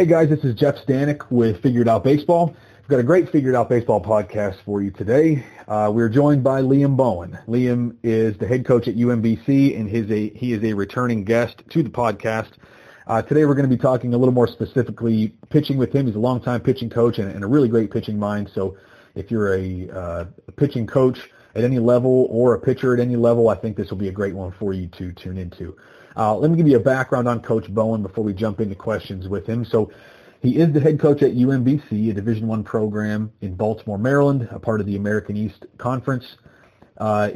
Hey guys, this is Jeff Stanick with Figured Out Baseball. We've got a great Figured Out Baseball podcast for you today. We're joined by Liam Bowen. Liam is the head coach at UMBC, and he is a returning guest to the podcast. Today we're going to be talking a little more specifically pitching with him. He's a longtime pitching coach and a really great pitching mind. So if you're a pitching coach at any level or a pitcher at any level, I think this will be a great one for you to tune into. Let me give you a background on Coach Bowen before we jump into questions with him. So he is the head coach at UMBC, a Division I program in Baltimore, Maryland, a part of the American East Conference.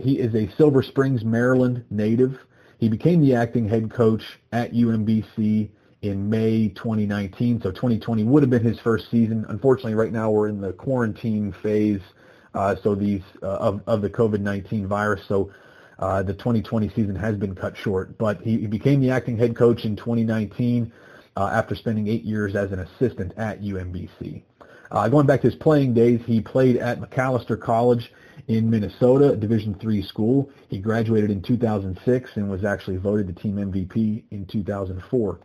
He is a Silver Springs, Maryland native. He became the acting head coach at UMBC in May 2019, so 2020 would have been his first season. Unfortunately, right now we're in the quarantine phase of the COVID-19 virus, so the 2020 season has been cut short. But he became the acting head coach in 2019 after spending 8 years as an assistant at UMBC. Going back to his playing days, he played at Macalester College in Minnesota, a Division III school. He graduated in 2006 and was actually voted the team MVP in 2004.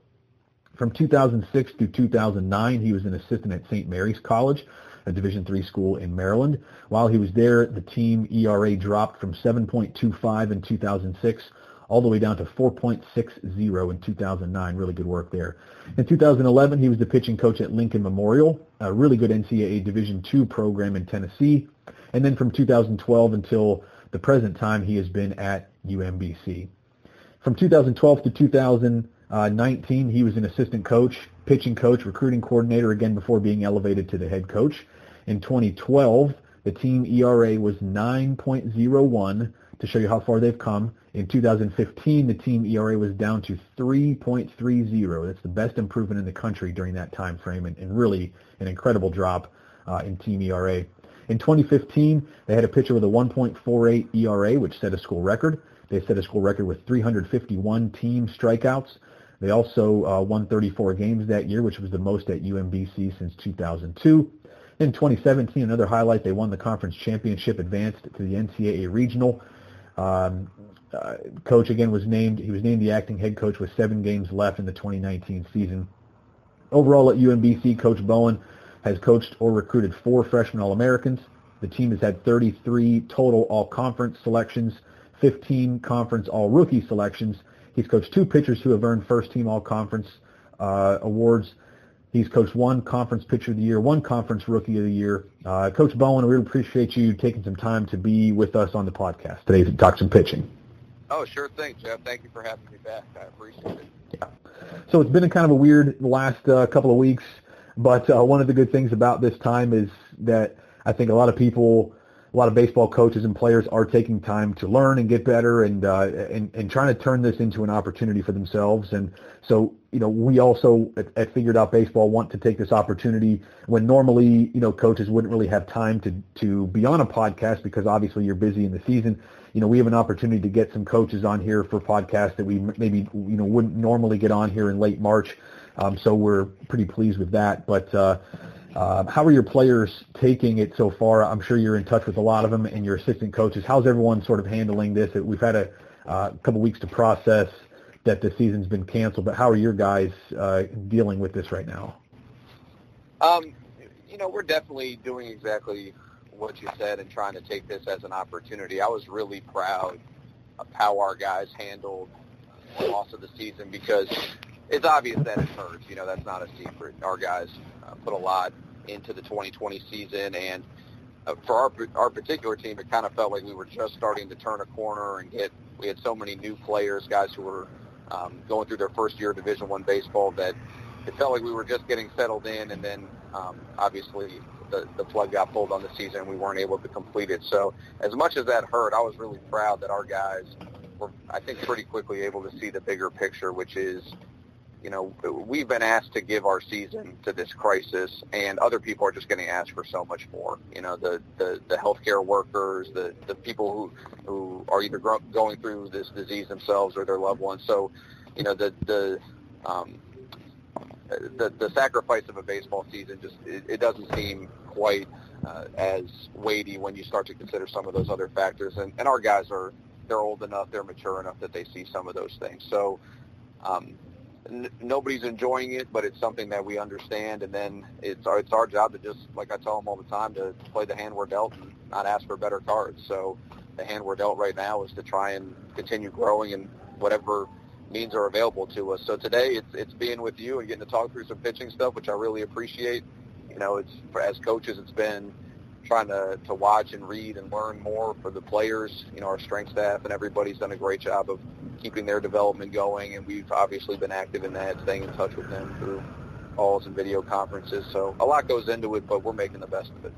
From 2006 through 2009, he was an assistant at St. Mary's College, a Division III school in Maryland. While he was there, the team ERA dropped from 7.25 in 2006 all the way down to 4.60 in 2009. Really good work there. In 2011, he was the pitching coach at Lincoln Memorial, a really good NCAA Division II program in Tennessee. And then from 2012 until the present time, he has been at UMBC. From 2012 to 2019, he was an assistant coach, pitching coach, recruiting coordinator, again before being elevated to the head coach. In 2012, the team ERA was 9.01, to show you how far they've come. In 2015, the team ERA was down to 3.30. That's the best improvement in the country during that time frame, and really an incredible drop in team ERA. In 2015, they had a pitcher with a 1.48 ERA, which set a school record. They set a school record with 351 team strikeouts. They also won 34 games that year, which was the most at UMBC since 2002. In 2017, another highlight, they won the conference championship, advanced to the NCAA Regional. Coach, again, was named the acting head coach with 7 games left in the 2019 season. Overall at UMBC, Coach Bowen has coached or recruited 4 freshman All-Americans. The team has had 33 total all-conference selections, 15 conference all-rookie selections. He's coached 2 pitchers who have earned first-team all-conference awards. He's coached 1 conference pitcher of the year, 1 conference rookie of the year. Coach Bowen, we really appreciate you taking some time to be with us on the podcast today to talk some pitching. Oh, sure thing, Jeff. Thank you for having me back. I appreciate it. Yeah. So it's been a kind of a weird last couple of weeks. But one of the good things about this time is that I think a lot of people, a lot of baseball coaches and players are taking time to learn and get better and trying to turn this into an opportunity for themselves. And so, you know, we also at Figured Out Baseball want to take this opportunity when normally, you know, coaches wouldn't really have time to be on a podcast because obviously you're busy in the season. You know, we have an opportunity to get some coaches on here for podcasts that we maybe, you know, wouldn't normally get on here in late March. So we're pretty pleased with that. But how are your players taking it so far? I'm sure you're in touch with a lot of them and your assistant coaches. How's everyone sort of handling this? We've had a couple weeks to process that the season's been canceled, but how are your guys dealing with this right now? You know, we're definitely doing exactly what you said and trying to take this as an opportunity. I was really proud of how our guys handled the loss of the season because it's obvious that it hurts. You know, that's not a secret. Our guys put a lot into the 2020 season, and for our particular team, it kind of felt like we were just starting to turn a corner and we had so many new players, guys who were going through their first year of Division I baseball, that it felt like we were just getting settled in, and then obviously the plug got pulled on the season and we weren't able to complete it. So as much as that hurt, I was really proud that our guys were, I think, pretty quickly able to see the bigger picture, which is, you know, we've been asked to give our season to this crisis, and other people are just getting asked for so much more. You know, the healthcare workers, the people who are either going through this disease themselves or their loved ones. So, you know, the sacrifice of a baseball season just it doesn't seem quite as weighty when you start to consider some of those other factors. And our guys they're old enough, they're mature enough that they see some of those things. So. nobody's enjoying it, but it's something that we understand. And then it's our job to just, like I tell them all the time, to play the hand we're dealt and not ask for better cards. So the hand we're dealt right now is to try and continue growing in whatever means are available to us. So today it's being with you and getting to talk through some pitching stuff, which I really appreciate. You know, it's as coaches, it's been trying to watch and read and learn more for the players. You know, our strength staff and everybody's done a great job of keeping their development going, and we've obviously been active in that, staying in touch with them through calls and video conferences. So a lot goes into it, but we're making the best of it.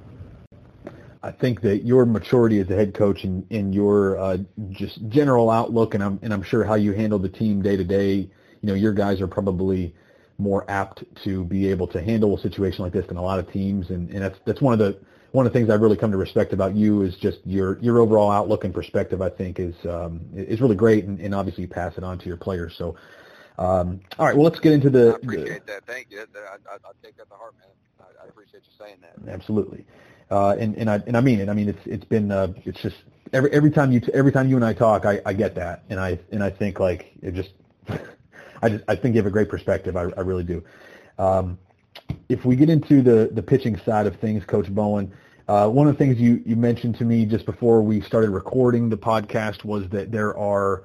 I think that your maturity as a head coach and your just general outlook, and I'm sure how you handle the team day to day, you know, your guys are probably more apt to be able to handle a situation like this than a lot of teams, and that's one of the things I've really come to respect about you is just your overall outlook and perspective. I think is really great, and obviously you pass it on to your players. So, all right, well, let's get into the. I appreciate that. Thank you. I take that to heart, man. I appreciate you saying that. Absolutely. And I mean it. I mean it's been it's just every time you and I talk, I get that, and I think like it just I think you have a great perspective. I really do. If we get into the pitching side of things, Coach Bowen, one of the things you mentioned to me just before we started recording the podcast was that there are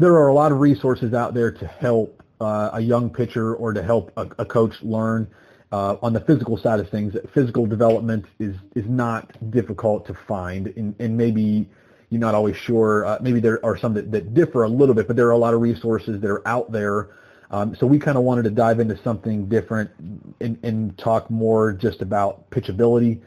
a lot of resources out there to help a young pitcher or to help a coach learn. On the physical side of things, physical development is not difficult to find, and maybe you're not always sure. Maybe there are some that differ a little bit, but there are a lot of resources that are out there. So we kind of wanted to dive into something different and talk more just about pitchability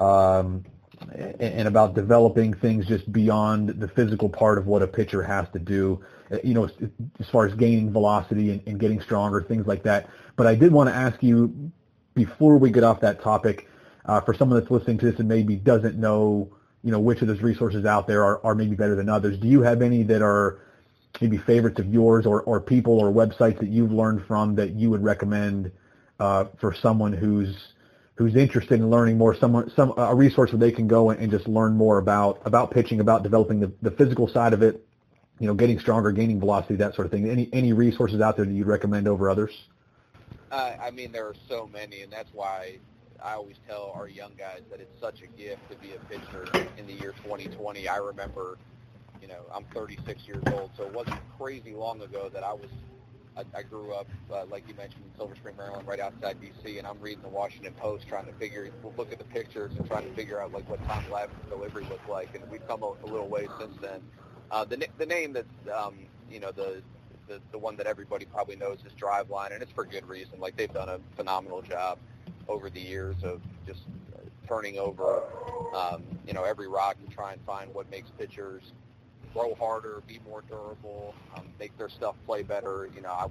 and about developing things just beyond the physical part of what a pitcher has to do, you know, as far as gaining velocity and getting stronger, things like that. But I did want to ask you, before we get off that topic, for someone that's listening to this and maybe doesn't know, you know, which of those resources out there are maybe better than others, do you have any that are maybe favorites of yours or people or websites that you've learned from that you would recommend for someone who's interested in learning more, a resource where they can go and just learn more about pitching, about developing the physical side of it, you know, getting stronger, gaining velocity, that sort of thing? Any resources out there that you'd recommend over others? I mean, there are so many, and that's why I always tell our young guys that it's such a gift to be a pitcher in the year 2020. I remember, you know, I'm 36 years old, so it wasn't crazy long ago that I grew up, like you mentioned, in Silver Spring, Maryland, right outside D.C., and I'm reading the Washington Post look at the pictures and trying to figure out, like, what Tom Lavin's delivery looked like, and we've come a little way since then. The name that's, you know, the one that everybody probably knows is DriveLine, and it's for good reason. Like, they've done a phenomenal job over the years of just turning over, you know, every rock and try and find what makes pitchers grow harder, be more durable, make their stuff play better. You know, I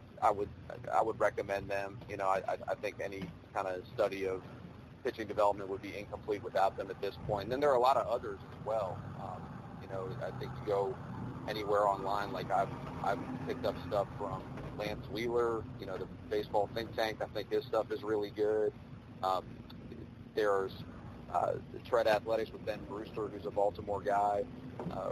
would recommend them. You know, I think any kind of study of pitching development would be incomplete without them at this point. And then there are a lot of others as well. You know, I think you go anywhere online, like I've picked up stuff from Lance Wheeler, you know, the baseball think tank. I think his stuff is really good. There's the Tread Athletics with Ben Brewster, who's a Baltimore guy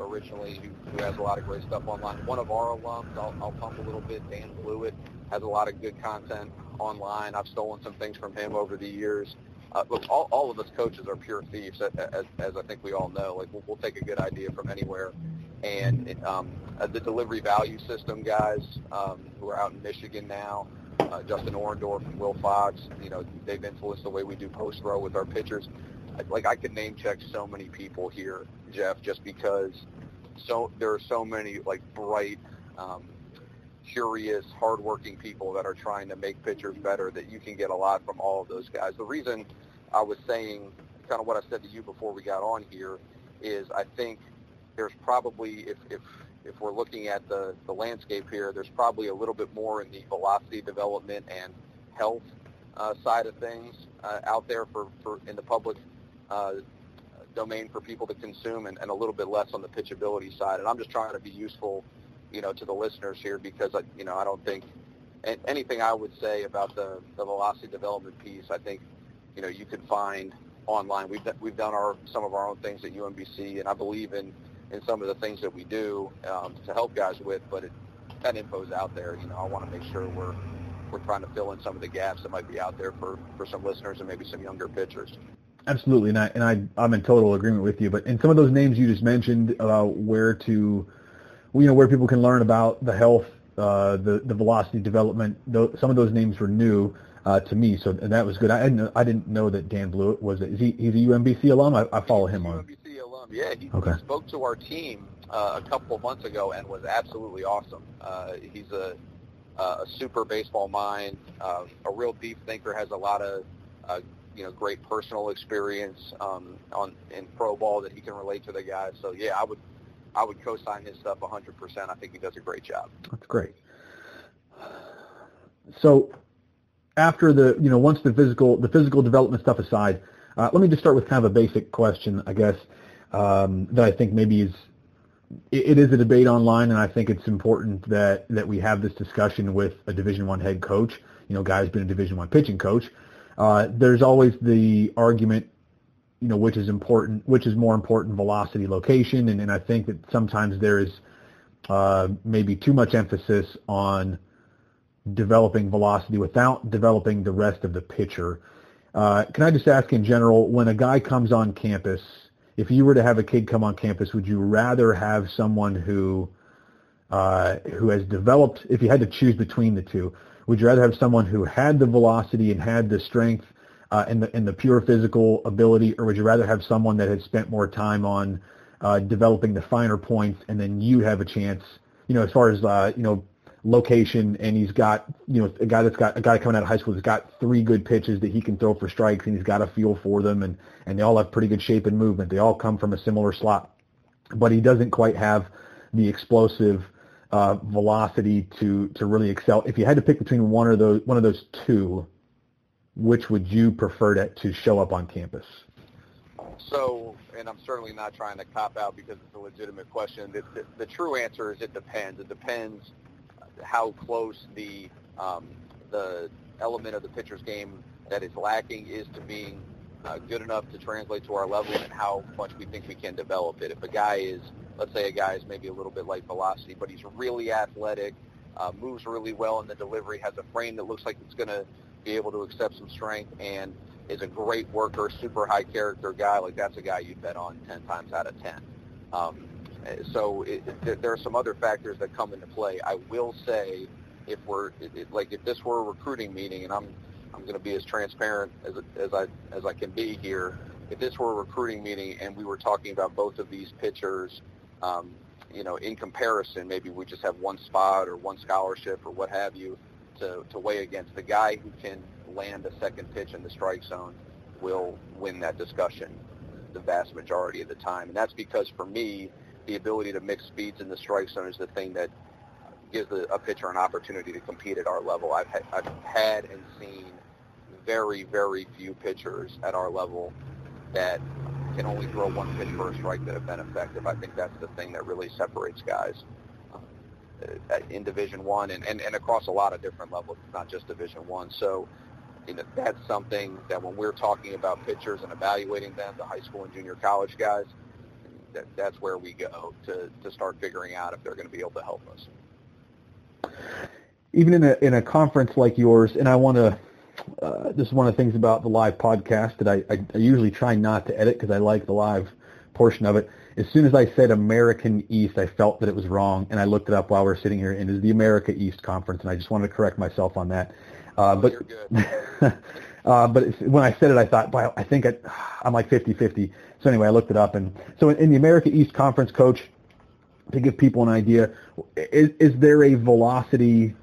originally, who has a lot of great stuff online. One of our alums, I'll pump a little bit, Dan Blewett, has a lot of good content online. I've stolen some things from him over the years. Look, all of us coaches are pure thieves, as I think we all know. Like, we'll take a good idea from anywhere. And the Delivery Value System guys who are out in Michigan now, Justin Orendorf and Will Fox, you know, they've influenced the way we do post-throw with our pitchers. Like, I could name-check so many people here, Jeff, just because there are so many, like, bright, curious, hardworking people that are trying to make pitchers better that you can get a lot from all of those guys. The reason I was saying kind of what I said to you before we got on here is I think there's probably, if we're looking at the landscape here, there's probably a little bit more in the velocity development and health side of things out there for in the public domain for people to consume, and a little bit less on the pitchability side. And I'm just trying to be useful, you know, to the listeners here, because I don't think anything I would say about the velocity development piece, I think, you know, you can find online. We've done some of our own things at UMBC, and I believe in some of the things that we do to help guys with, but that info's out there. You know, I want to make sure we're trying to fill in some of the gaps that might be out there for some listeners and maybe some younger pitchers. Absolutely, and I'm in total agreement with you. But in some of those names you just mentioned, where to, where people can learn about the health, the velocity development, some of those names were new to me, so and that was good. I didn't know that Dan Blewett was it. He's a UMBC alum. I follow him on. UMBC alum, yeah. He spoke to our team a couple of months ago and was absolutely awesome. He's a super baseball mind, a real deep thinker, has a lot of great personal experience in pro ball that he can relate to the guys. So yeah, I would co-sign his stuff 100%. I think he does a great job. That's great. So after the once the physical development stuff aside, let me just start with kind of a basic question, I guess, that I think maybe it is a debate online, and I think it's important that we have this discussion with a Division I head coach. Guy's been a Division I pitching coach. There's always the argument, which is important, which is more important, velocity, location, and I think that sometimes there is maybe too much emphasis on developing velocity without developing the rest of the pitcher. Can I just ask in general, when a guy comes on campus, if you were to have a kid come on campus, would you rather have someone who has developed, if you had to choose between the two, would you rather have someone who had the velocity and had the strength and the pure physical ability, or would you rather have someone that had spent more time on developing the finer points, and then you have a chance, as far as location, and he's got a guy coming out of high school that's got three good pitches that he can throw for strikes, and he's got a feel for them, and they all have pretty good shape and movement. They all come from a similar slot, but he doesn't quite have the explosive velocity to really excel. If you had to pick between one of those two, which would you prefer to show up on campus? So, and I'm certainly not trying to cop out because it's a legitimate question. The true answer is it depends. It depends how close the element of the pitcher's game that is lacking is to being good enough to translate to our level, and how much we think we can develop it. If a guy is, let's say a guy is maybe a little bit light velocity, but he's really athletic, moves really well in the delivery, has a frame that looks like it's going to be able to accept some strength, and is a great worker, super high character guy, like that's a guy you'd bet on 10 times out of 10. So there are some other factors that come into play. I will say, if this were a recruiting meeting, and I'm going to be as transparent as I can be here. If this were a recruiting meeting and we were talking about both of these pitchers, in comparison, maybe we just have one spot or one scholarship or what have you to weigh against. The guy who can land a second pitch in the strike zone will win that discussion the vast majority of the time. And that's because, for me, the ability to mix speeds in the strike zone is the thing that gives a pitcher an opportunity to compete at our level. I've had and seen very, very few pitchers at our level that can only throw one pitch for a strike that have been effective. I think that's the thing that really separates guys in Division I and across a lot of different levels. It's not just Division I. So that's something that when we're talking about pitchers and evaluating them, the high school and junior college guys, that's where we go to start figuring out if they're going to be able to help us. Even in a conference like yours, and I want to, this is one of the things about the live podcast that I usually try not to edit because I like the live portion of it. As soon as I said American East, I felt that it was wrong, and I looked it up while we were sitting here, and it was the America East Conference, and I just wanted to correct myself on that. You're good. But when I said it, I thought, wow, I think I'm like 50-50. So anyway, I looked it up. And so in the America East Conference, Coach, to give people an idea, is there a velocity,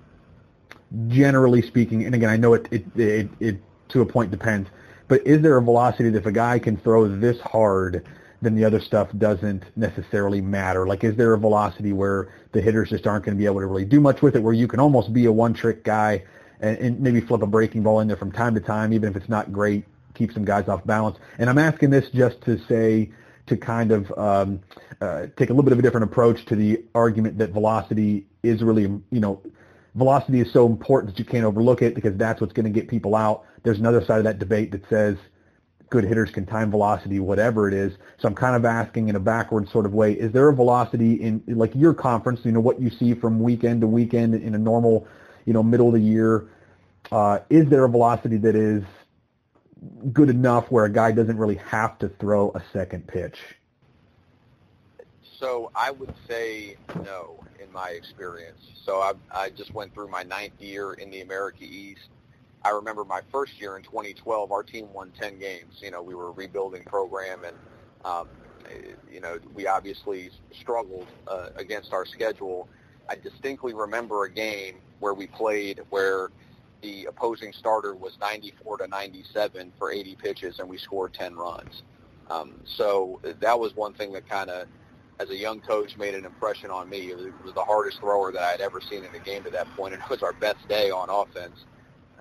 generally speaking, and again, I know it to a point depends, but is there a velocity that if a guy can throw this hard, then the other stuff doesn't necessarily matter? Like, is there a velocity where the hitters just aren't going to be able to really do much with it, where you can almost be a one-trick guy and maybe flip a breaking ball in there from time to time, even if it's not great, keep some guys off balance? And I'm asking this just to say, to kind of take a little bit of a different approach to the argument that velocity is really, velocity is so important that you can't overlook it because that's what's going to get people out. There's another side of that debate that says good hitters can time velocity, whatever it is. So I'm kind of asking in a backward sort of way, is there a velocity in like your conference, you know, what you see from weekend to weekend in a normal, you know, middle of the year, is there a velocity that is good enough where a guy doesn't really have to throw a second pitch? So I would say no, in my experience. So I just went through my 9th year in the America East. I remember my first year in 2012, our team won 10 games. You know, we were a rebuilding program, and, you know, we obviously struggled against our schedule. I distinctly remember a game where we played where the opposing starter was 94 to 97 for 80 pitches, and we scored 10 runs. So that was one thing that kind of, as a young coach, made an impression on me. It was the hardest thrower that I had ever seen in a game to that point, and it was our best day on offense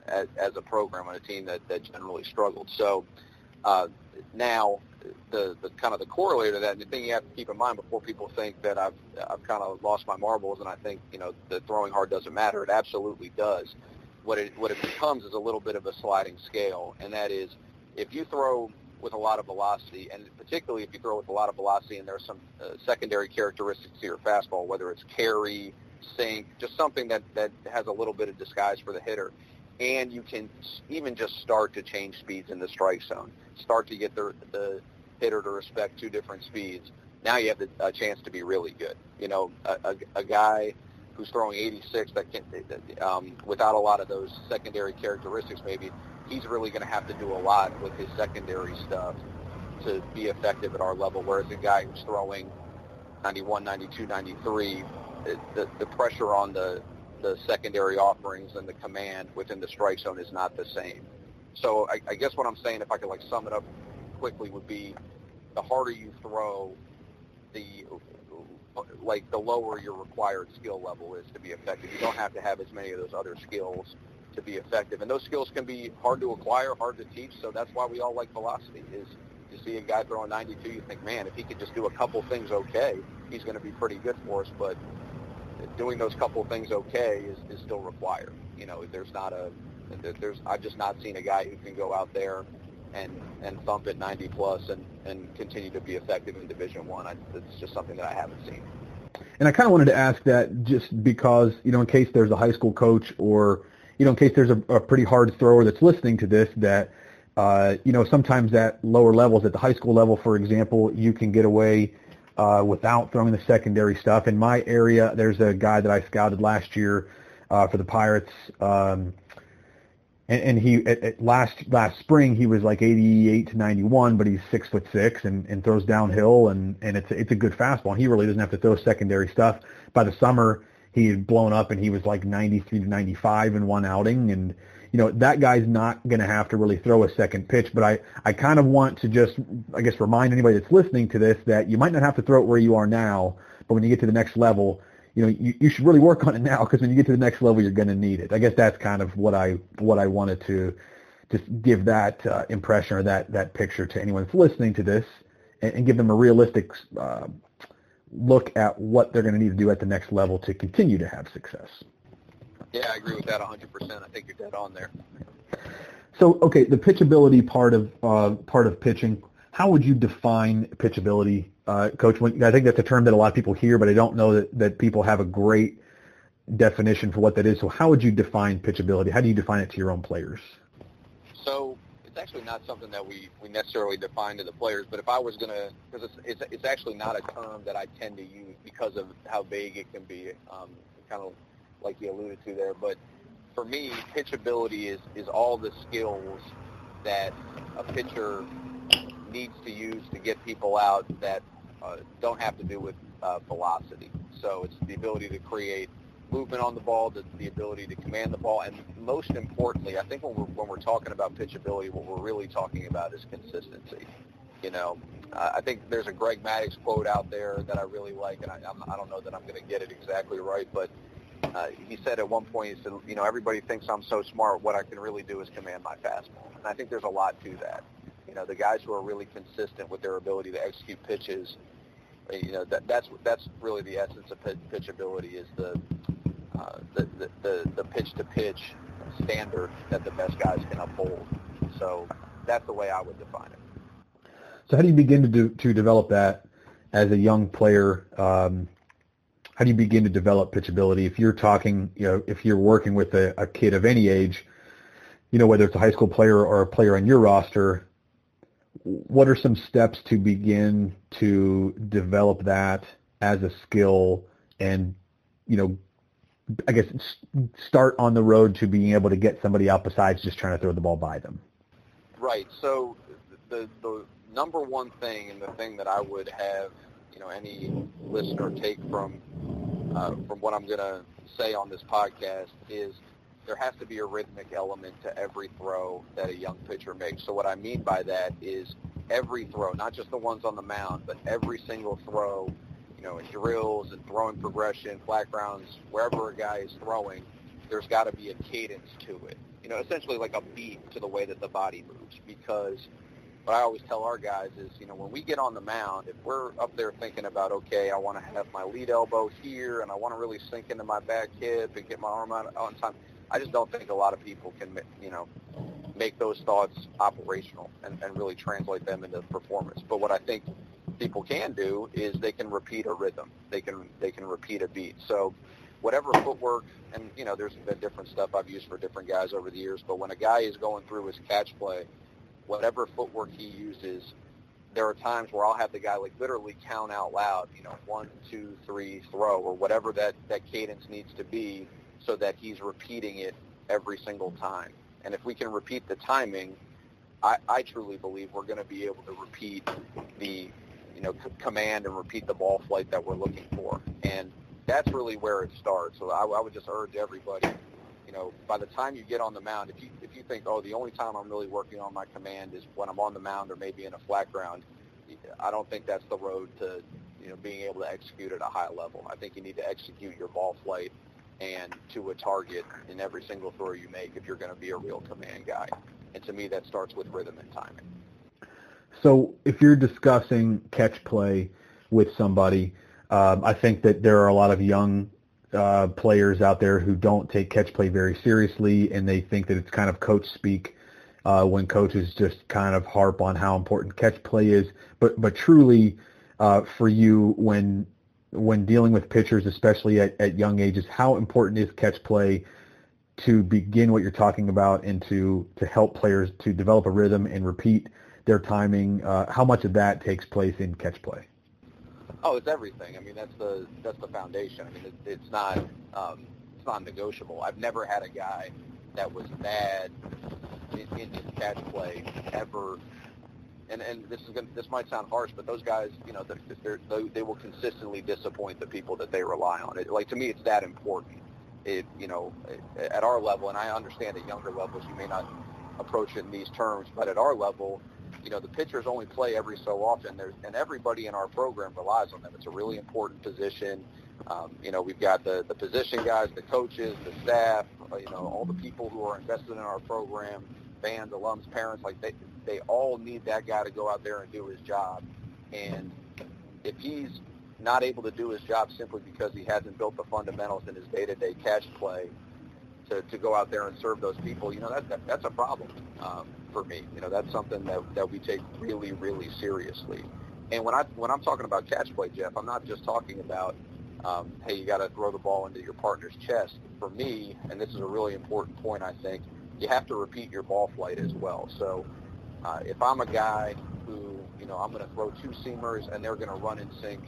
as a program on a team that generally struggled. So now the kind of the corollary to that, and the thing you have to keep in mind before people think that I've kind of lost my marbles and I think, you know, the throwing hard doesn't matter. It absolutely does. What it becomes is a little bit of a sliding scale, and that is if you throw with a lot of velocity, and particularly if you throw with a lot of velocity and there's some secondary characteristics to your fastball, whether it's carry, sink, just something that has a little bit of disguise for the hitter, and you can even just start to change speeds in the strike zone, start to get the hitter to respect two different speeds, now you have a chance to be really good. You know, a guy who's throwing 86 that can, without a lot of those secondary characteristics maybe, he's really going to have to do a lot with his secondary stuff to be effective at our level, whereas a guy who's throwing 91, 92, 93, the pressure on the secondary offerings and the command within the strike zone is not the same. So I guess what I'm saying, if I could like sum it up quickly, would be the harder you throw, the lower your required skill level is to be effective. You don't have to have as many of those other skills to be effective, and those skills can be hard to acquire, hard to teach. So that's why we all like velocity. Is you see a guy throwing 92, you think, man, if he could just do a couple things okay, he's going to be pretty good for us. But doing those couple things okay is still required. You know, I've just not seen a guy who can go out there and thump at 90 plus and continue to be effective in Division I. It's just something that I haven't seen. And I kind of wanted to ask that just because, you know, in case there's a high school coach or, you know, in case there's a pretty hard thrower that's listening to this, that, you know, sometimes at lower levels, at the high school level, for example, you can get away without throwing the secondary stuff. In my area, there's a guy that I scouted last year for the Pirates, and he at last spring he was like 88 to 91, but he's 6'6" and throws downhill, and it's a good fastball. And he really doesn't have to throw secondary stuff. By the summer, he had blown up, and he was like 93 to 95 in one outing. And, you know, that guy's not going to have to really throw a second pitch. But I kind of want to just, I guess, remind anybody that's listening to this that you might not have to throw it where you are now, but when you get to the next level, you know, you should really work on it now, because when you get to the next level, you're going to need it. I guess that's kind of what I wanted to just give that impression or that picture to anyone that's listening to this, and give them a realistic look at what they're going to need to do at the next level to continue to have success. Yeah, I agree with that 100%. I think you're dead on there. So, okay, the pitchability part of pitching, how would you define pitchability, Coach? I think that's a term that a lot of people hear, but I don't know that people have a great definition for what that is. So how would you define pitchability? How do you define it to your own players? So it's actually not something that we necessarily define to the players, but if I was going to, because it's actually not a term that I tend to use because of how vague it can be, kind of like you alluded to there. But for me, pitchability is all the skills that a pitcher needs to use to get people out that don't have to do with velocity. So it's the ability to create movement on the ball, the ability to command the ball, and most importantly, I think when we're talking about pitchability, what we're really talking about is consistency. You know, I think there's a Greg Maddux quote out there that I really like, and I don't know that I'm going to get it exactly right, but he said at one point, he said, you know, everybody thinks I'm so smart, what I can really do is command my fastball, and I think there's a lot to that. You know, the guys who are really consistent with their ability to execute pitches, you know, that's really the essence of pitchability, is the pitch-to-pitch standard that the best guys can uphold. So that's the way I would define it. So how do you begin to develop that as a young player? How do you begin to develop pitchability? If you're talking, you know, if you're working with a kid of any age, you know, whether it's a high school player or a player on your roster, what are some steps to begin to develop that as a skill and, you know, I guess start on the road to being able to get somebody out besides just trying to throw the ball by them? Right. So the number one thing, and the thing that I would have, you know, any listener take from what I'm going to say on this podcast is there has to be a rhythmic element to every throw that a young pitcher makes. So what I mean by that is every throw, not just the ones on the mound, but every single throw, you know, in drills and throwing progression, flat grounds, wherever a guy is throwing, there's got to be a cadence to it. You know, essentially like a beat to the way that the body moves, because what I always tell our guys is, you know, when we get on the mound, if we're up there thinking about, okay, I want to have my lead elbow here and I want to really sink into my back hip and get my arm out on time, I just don't think a lot of people can, you know, make those thoughts operational and really translate them into performance. But what I think people can do is they can repeat a rhythm. They can repeat a beat. So whatever footwork, and, you know, there's been different stuff I've used for different guys over the years, but when a guy is going through his catch play, whatever footwork he uses, there are times where I'll have the guy like literally count out loud, you know, 1, 2, 3, throw, or whatever that cadence needs to be, so that he's repeating it every single time. And if we can repeat the timing, I truly believe we're going to be able to repeat the, you know, command and repeat the ball flight that we're looking for. And that's really where it starts. So I would just urge everybody, you know, by the time you get on the mound, if you think, oh, the only time I'm really working on my command is when I'm on the mound or maybe in a flat ground, I don't think that's the road to, you know, being able to execute at a high level. I think you need to execute your ball flight and to a target in every single throw you make if you're going to be a real command guy. And to me, that starts with rhythm and timing. So if you're discussing catch play with somebody, I think that there are a lot of young players out there who don't take catch play very seriously, and they think that it's kind of coach speak when coaches just kind of harp on how important catch play is. But truly, for you, when dealing with pitchers, especially at young ages, how important is catch play to begin what you're talking about and to help players to develop a rhythm and repeat their timing? How much of that takes place in catch play? Oh, it's everything. I mean, that's the foundation. I mean, it's not negotiable. I've never had a guy that was bad in his catch play ever. And this might sound harsh, but those guys, you know, they will consistently disappoint the people that they rely on. It, like, to me, it's that important. It, you know, at our level, and I understand at younger levels you may not approach it in these terms, but at our level, you know, the pitchers only play every so often. And everybody in our program relies on them. It's a really important position. You know, we've got the position guys, the coaches, the staff, you know, all the people who are invested in our program, fans, alums, parents, like they all need that guy to go out there and do his job. And if he's not able to do his job simply because he hasn't built the fundamentals in his day-to-day catch play to go out there and serve those people, you know, that's a problem for me. You know, that's something that we take really, really seriously. And when I'm talking about catch play, Jeff, I'm not just talking about, hey, you got to throw the ball into your partner's chest. For me, and this is a really important point, I think, you have to repeat your ball flight as well. So if I'm a guy who, you know, I'm going to throw two seamers and they're going to run in sync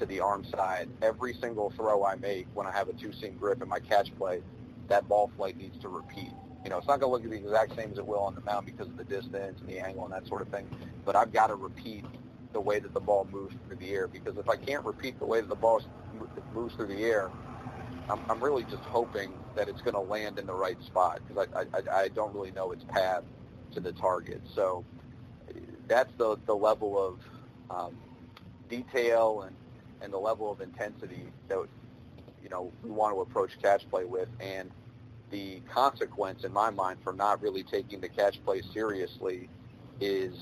to the arm side, every single throw I make when I have a two-seam grip in my catch play, that ball flight needs to repeat. You know, it's not going to look at the exact same as it will on the mound because of the distance and the angle and that sort of thing, but I've got to repeat the way that the ball moves through the air, because if I can't repeat the way that the ball moves through the air, I'm really just hoping that it's going to land in the right spot, because I don't really know its path to the target. So that's the level of detail and the level of intensity that, you know, we want to approach catch play with. And the consequence in my mind for not really taking the catch play seriously is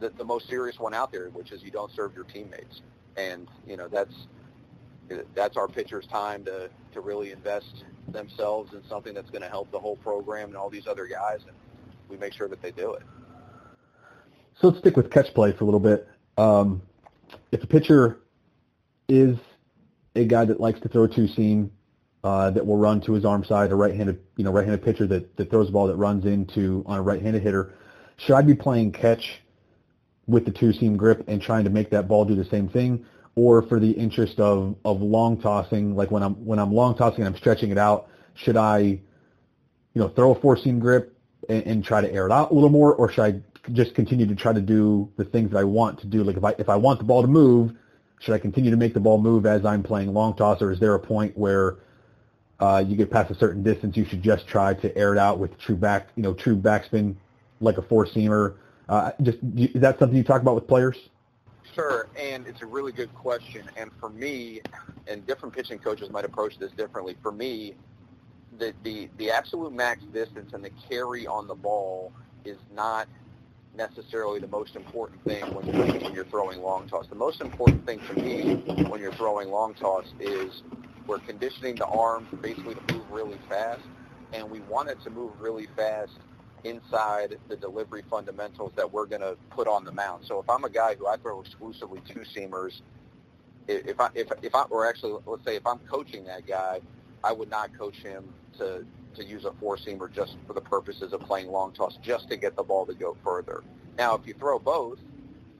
the most serious one out there, which is you don't serve your teammates. And, you know, that's our pitchers' time to really invest themselves in something that's going to help the whole program and all these other guys, and we make sure that they do it. So let's stick with catch play for a little bit. If a pitcher is a guy that likes to throw two-seam, that will run to his arm side, a right-handed pitcher that throws a ball that runs into on a right-handed hitter, should I be playing catch with the two-seam grip and trying to make that ball do the same thing? Or for the interest of long tossing, like when I'm long tossing and I'm stretching it out, should I, throw a four-seam grip and try to air it out a little more, or should I just continue to try to do the things that I want to do? Like if I want the ball to move, should I continue to make the ball move as I'm playing long toss, or is there a point where you get past a certain distance, you should just try to air it out with true backspin, like a four-seamer? Is that something you talk about with players? Sure, and it's a really good question. And for me, and different pitching coaches might approach this differently. For me, the absolute max distance and the carry on the ball is not necessarily the most important thing when you're throwing long toss. The most important thing to me when you're throwing long toss is we're conditioning the arm basically to move really fast, and we want it to move really fast inside the delivery fundamentals that we're going to put on the mound. So if I'm a guy who I throw exclusively two-seamers, if I'm coaching that guy, I would not coach him to use a four-seamer just for the purposes of playing long toss, just to get the ball to go further. Now, if you throw both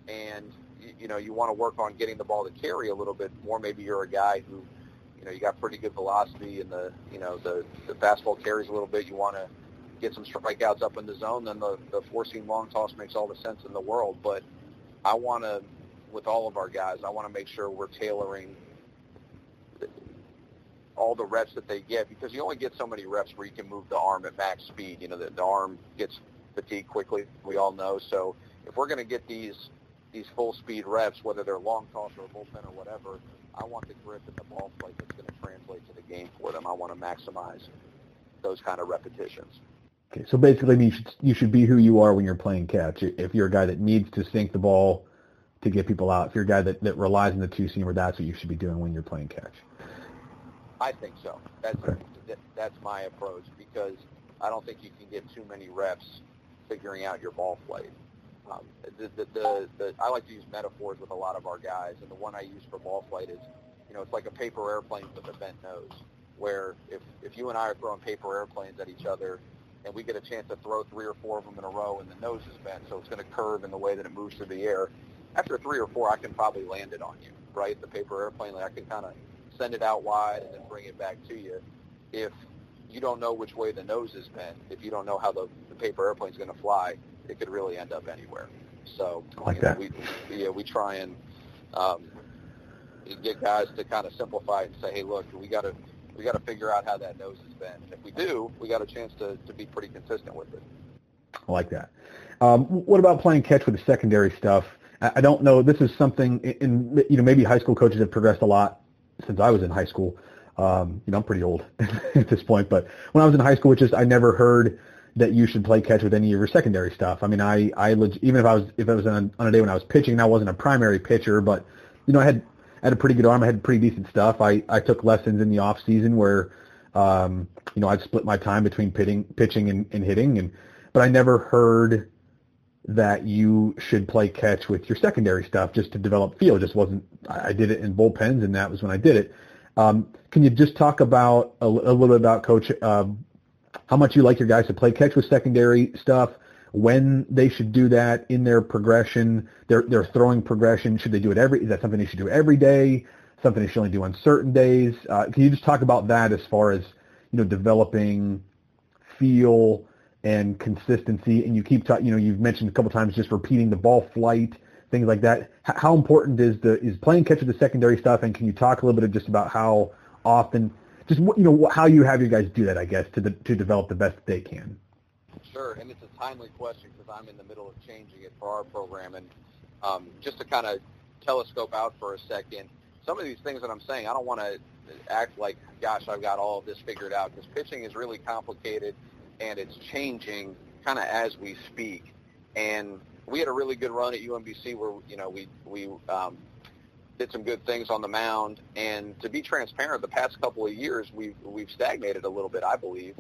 and, you want to work on getting the ball to carry a little bit more, maybe you're a guy who, you got pretty good velocity and the fastball carries a little bit, you want to get some strikeouts up in the zone, then the four-seam long toss makes all the sense in the world. But I want to, with all of our guys, I want to make sure we're tailoring all the reps that they get, because you only get so many reps where you can move the arm at max speed. The arm gets fatigued quickly, we all know. So if we're going to get these full-speed reps, whether they're long toss or bullpen or whatever, I want the grip and the ball flight that's going to translate to the game for them. I want to maximize those kind of repetitions. Okay, so basically you should be who you are when you're playing catch. If you're a guy that needs to sink the ball to get people out, if you're a guy that relies on the two-seamer, that's what you should be doing when you're playing catch. I think so. That's my approach, because I don't think you can get too many reps figuring out your ball flight. I like to use metaphors with a lot of our guys, and the one I use for ball flight is, it's like a paper airplane with a bent nose, where if you and I are throwing paper airplanes at each other, and we get a chance to throw three or four of them in a row, and the nose is bent, so it's going to curve in the way that it moves through the air. After three or four, I can probably land it on you, right? The paper airplane, I can kind of send it out wide and then bring it back to you. If you don't know which way the nose is bent, if you don't know how the paper airplane is going to fly, it could really end up anywhere. So we try and get guys to kind of simplify it and say, hey, look, we got to figure out how that nose is bent. And if we do, we got a chance to be pretty consistent with it. I like that. What about playing catch with the secondary stuff? I don't know. This is something, maybe high school coaches have progressed a lot since I was in high school. I'm pretty old at this point, but when I was in high school, I never heard that you should play catch with any of your secondary stuff. I mean, even if I was on a day when I was pitching, and I wasn't a primary pitcher, but I had a pretty good arm. I had pretty decent stuff. I took lessons in the off season where, I'd split my time between pitching and hitting, but I never heard that you should play catch with your secondary stuff just to develop feel. I did it in bullpens, and that was when I did it. Can you just talk about a little bit about, Coach, how much you like your guys to play catch with secondary stuff, when they should do that in their progression, their throwing progression? Should they do it is that something they should do every day, something they should only do on certain days? Can you just talk about that as far as, developing feel and consistency? And you keep talking, you've mentioned a couple times just repeating the ball flight, things like that. How important is playing catch with the secondary stuff? And can you talk a little bit just about how often, just how you have your guys do that, I guess, to develop the best they can? Sure, and it's a timely question because I'm in the middle of changing it for our program. And just to kind of telescope out for a second, some of these things that I'm saying, I don't want to act like, gosh, I've got all of this figured out, because pitching is really complicated and it's changing kind of as we speak. And we had a really good run at UMBC where, we did some good things on the mound. And to be transparent, the past couple of years, we've stagnated a little bit, I believe.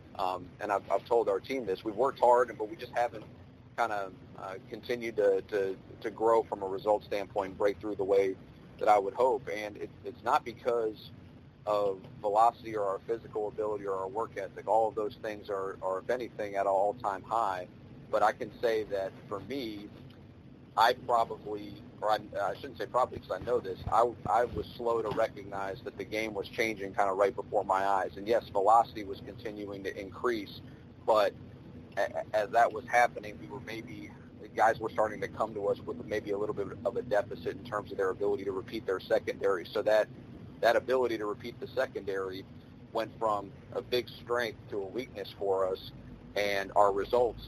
And I've told our team this. We've worked hard, but we just haven't kind of continue to grow from a result standpoint, break through the way that I would hope. And it's not because of velocity or our physical ability or our work ethic. All of those things are if anything, at an all-time high. But I can say that for me, I shouldn't say probably because I know this, I was slow to recognize that the game was changing kind of right before my eyes. And yes, velocity was continuing to increase, but as that was happening, guys were starting to come to us with maybe a little bit of a deficit in terms of their ability to repeat their secondary. So that ability to repeat the secondary went from a big strength to a weakness for us, and our results,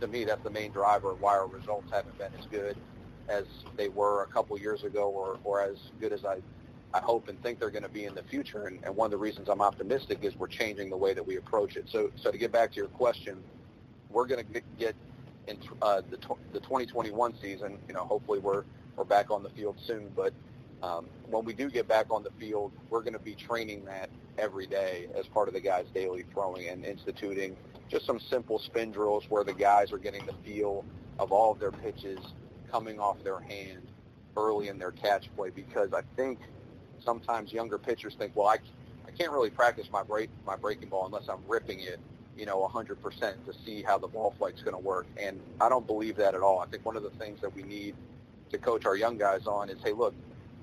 to me, that's the main driver of why our results haven't been as good as they were a couple years ago or as good as I hope and think they're going to be in the future. And one of the reasons I'm optimistic is we're changing the way that we approach it. So to get back to your question, we're going to get in the 2021 season, hopefully we're back on the field soon. But when we do get back on the field, we're going to be training that every day as part of the guys' daily throwing and instituting just some simple spin drills where the guys are getting the feel of all of their pitches coming off their hand early in their catch play, because I think sometimes younger pitchers think, well, I can't really practice my breaking ball unless I'm ripping it, 100% to see how the ball flight's going to work. And I don't believe that at all. I think one of the things that we need to coach our young guys on is, hey, look,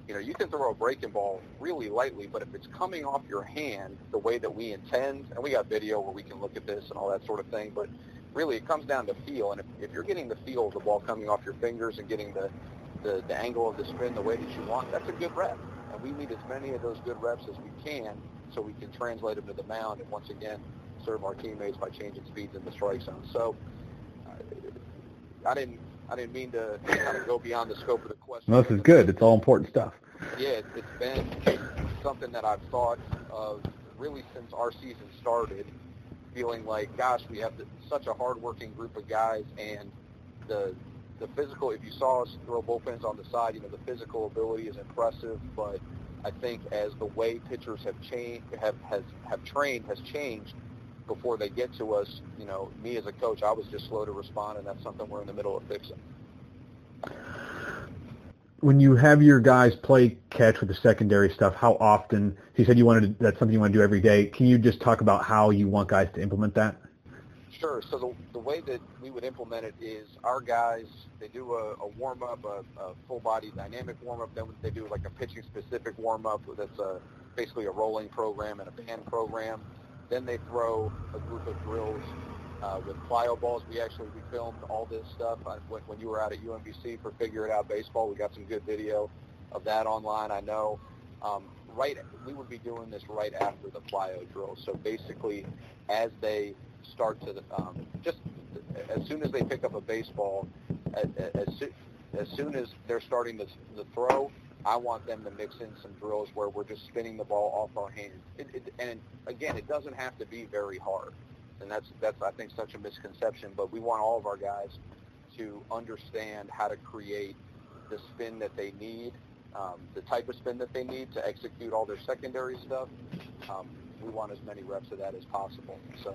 you can throw a breaking ball really lightly, but if it's coming off your hand the way that we intend, and we got video where we can look at this and all that sort of thing, but really it comes down to feel. And if you're getting the feel of the ball coming off your fingers and getting the angle of the spin the way that you want, that's a good rep. And we need as many of those good reps as we can so we can translate them to the mound and once again serve our teammates by changing speeds in the strike zone. So I didn't mean to kind of go beyond the scope of the question. No, this is good. It's all important stuff. Yeah, it's been something that I've thought of really since our season started, feeling like, gosh, we have such a hardworking group of guys, and the physical, if you saw us throw bullpens on the side, the physical ability is impressive, but I think as the way pitchers have changed, before they get to us, me as a coach, I was just slow to respond, and that's something we're in the middle of fixing. When you have your guys play catch with the secondary stuff, how often? You said that's something you want to do every day. Can you just talk about how you want guys to implement that? Sure. So the way that we would implement it is our guys, they do a warm-up, a full-body dynamic warm-up. Then they do like a pitching-specific warm-up that's basically a rolling program and a band program. Then they throw a group of drills with plyo balls. We filmed all this stuff. When you were out at UMBC for Figured Out Baseball, we got some good video of that online, I know. We would be doing this right after the plyo drill. So basically, as they start to just as soon as they pick up a baseball, as soon as they're starting to throw, I want them to mix in some drills where we're just spinning the ball off our hands. And again, it doesn't have to be very hard. And that's I think, such a misconception. But we want all of our guys to understand how to create the spin that they need, the type of spin that they need to execute all their secondary stuff. We want as many reps of that as possible. So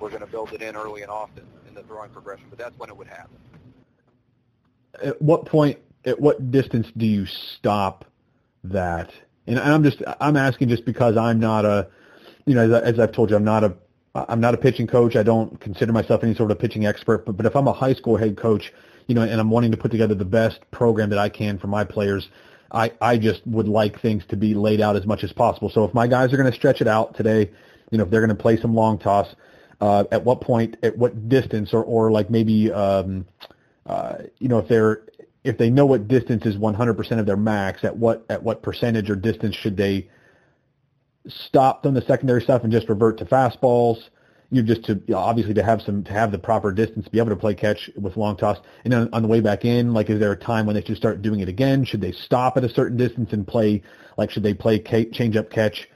we're going to build it in early and often in the throwing progression. But that's when it would happen. At what distance do you stop that? And I'm asking just because I'm not as I've told you, I'm not a pitching coach. I don't consider myself any sort of pitching expert. But if I'm a high school head coach, and I'm wanting to put together the best program that I can for my players, I just would like things to be laid out as much as possible. So if my guys are going to stretch it out today, if they're going to play some long toss, at what point, at what distance, or like maybe, if they know what distance is 100% of their max, at what percentage or distance should they stop on the secondary stuff and just revert to fastballs? To have the proper distance, be able to play catch with long toss. And then on the way back in, is there a time when they should start doing it again? Should they stop at a certain distance and play? Should they play change up catch?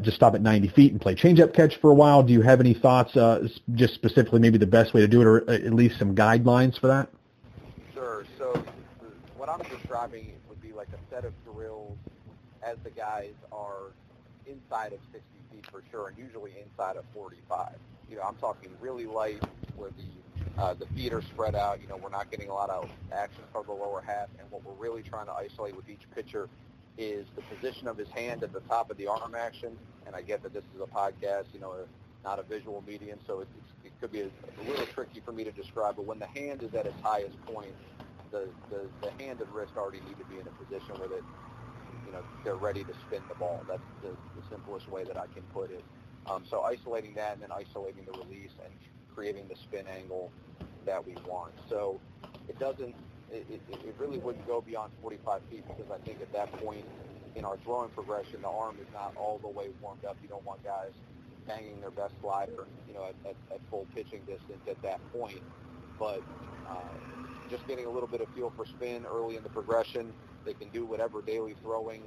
Just stop at 90 feet and play change up catch for a while. Do you have any thoughts? Just specifically, maybe the best way to do it, or at least some guidelines for that? So what I'm describing would be like a set of drills as the guys are inside of 60 feet for sure, and usually inside of 45. I'm talking really light, where the feet are spread out. You know, we're not getting a lot of action from the lower half, and what we're really trying to isolate with each pitcher is the position of his hand at the top of the arm action. And I get that this is a podcast, you know, not a visual medium, so it could be a little tricky for me to describe. But when the hand is at its highest point, the hand and wrist already need to be in a position where they're ready to spin the ball. That's the simplest way that I can put it. So isolating that and then isolating the release and creating the spin angle that we want. So it really wouldn't go beyond 45 feet because I think at that point in our throwing progression, the arm is not all the way warmed up. You don't want guys banging their best slider, you know, at full pitching distance at that point. But just getting a little bit of feel for spin early in the progression, they can do whatever daily throwing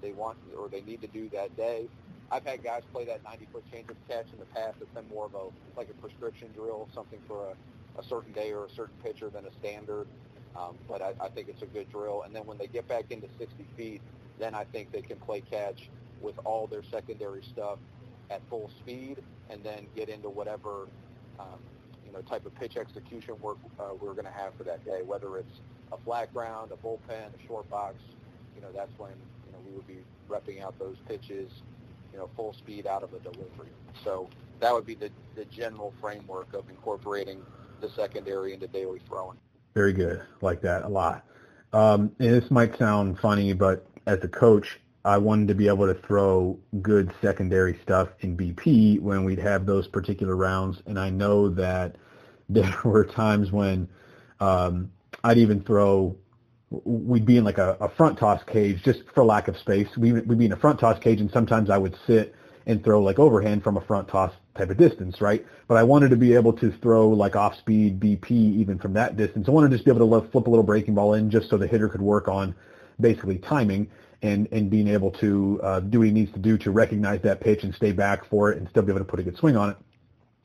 they want or they need to do that day. I've had guys play that 90-foot changeup catch in the past. It's been more of a prescription drill, something for a certain day or a certain pitcher than a standard. But I think it's a good drill. And then when they get back into 60 feet, then I think they can play catch with all their secondary stuff at full speed and then get into whatever type of pitch execution work we're going to have for that day, whether it's a flat ground, a bullpen, a short box. You know, that's when we would be repping out those pitches, full speed out of a delivery. So that would be the general framework of incorporating the secondary into daily throwing. Very good. Like that a lot. And this might sound funny, but as a coach, I wanted to be able to throw good secondary stuff in BP when we'd have those particular rounds. And I know that there were times when I'd even throw, we'd be in like a front toss cage just for lack of space. We'd be in a front toss cage, and sometimes I would sit and throw like overhand from a front toss type of distance, right? But I wanted to be able to throw like off-speed BP even from that distance. I wanted to just be able to flip a little breaking ball in just so the hitter could work on basically timing and being able to do what he needs to do to recognize that pitch and stay back for it and still be able to put a good swing on it.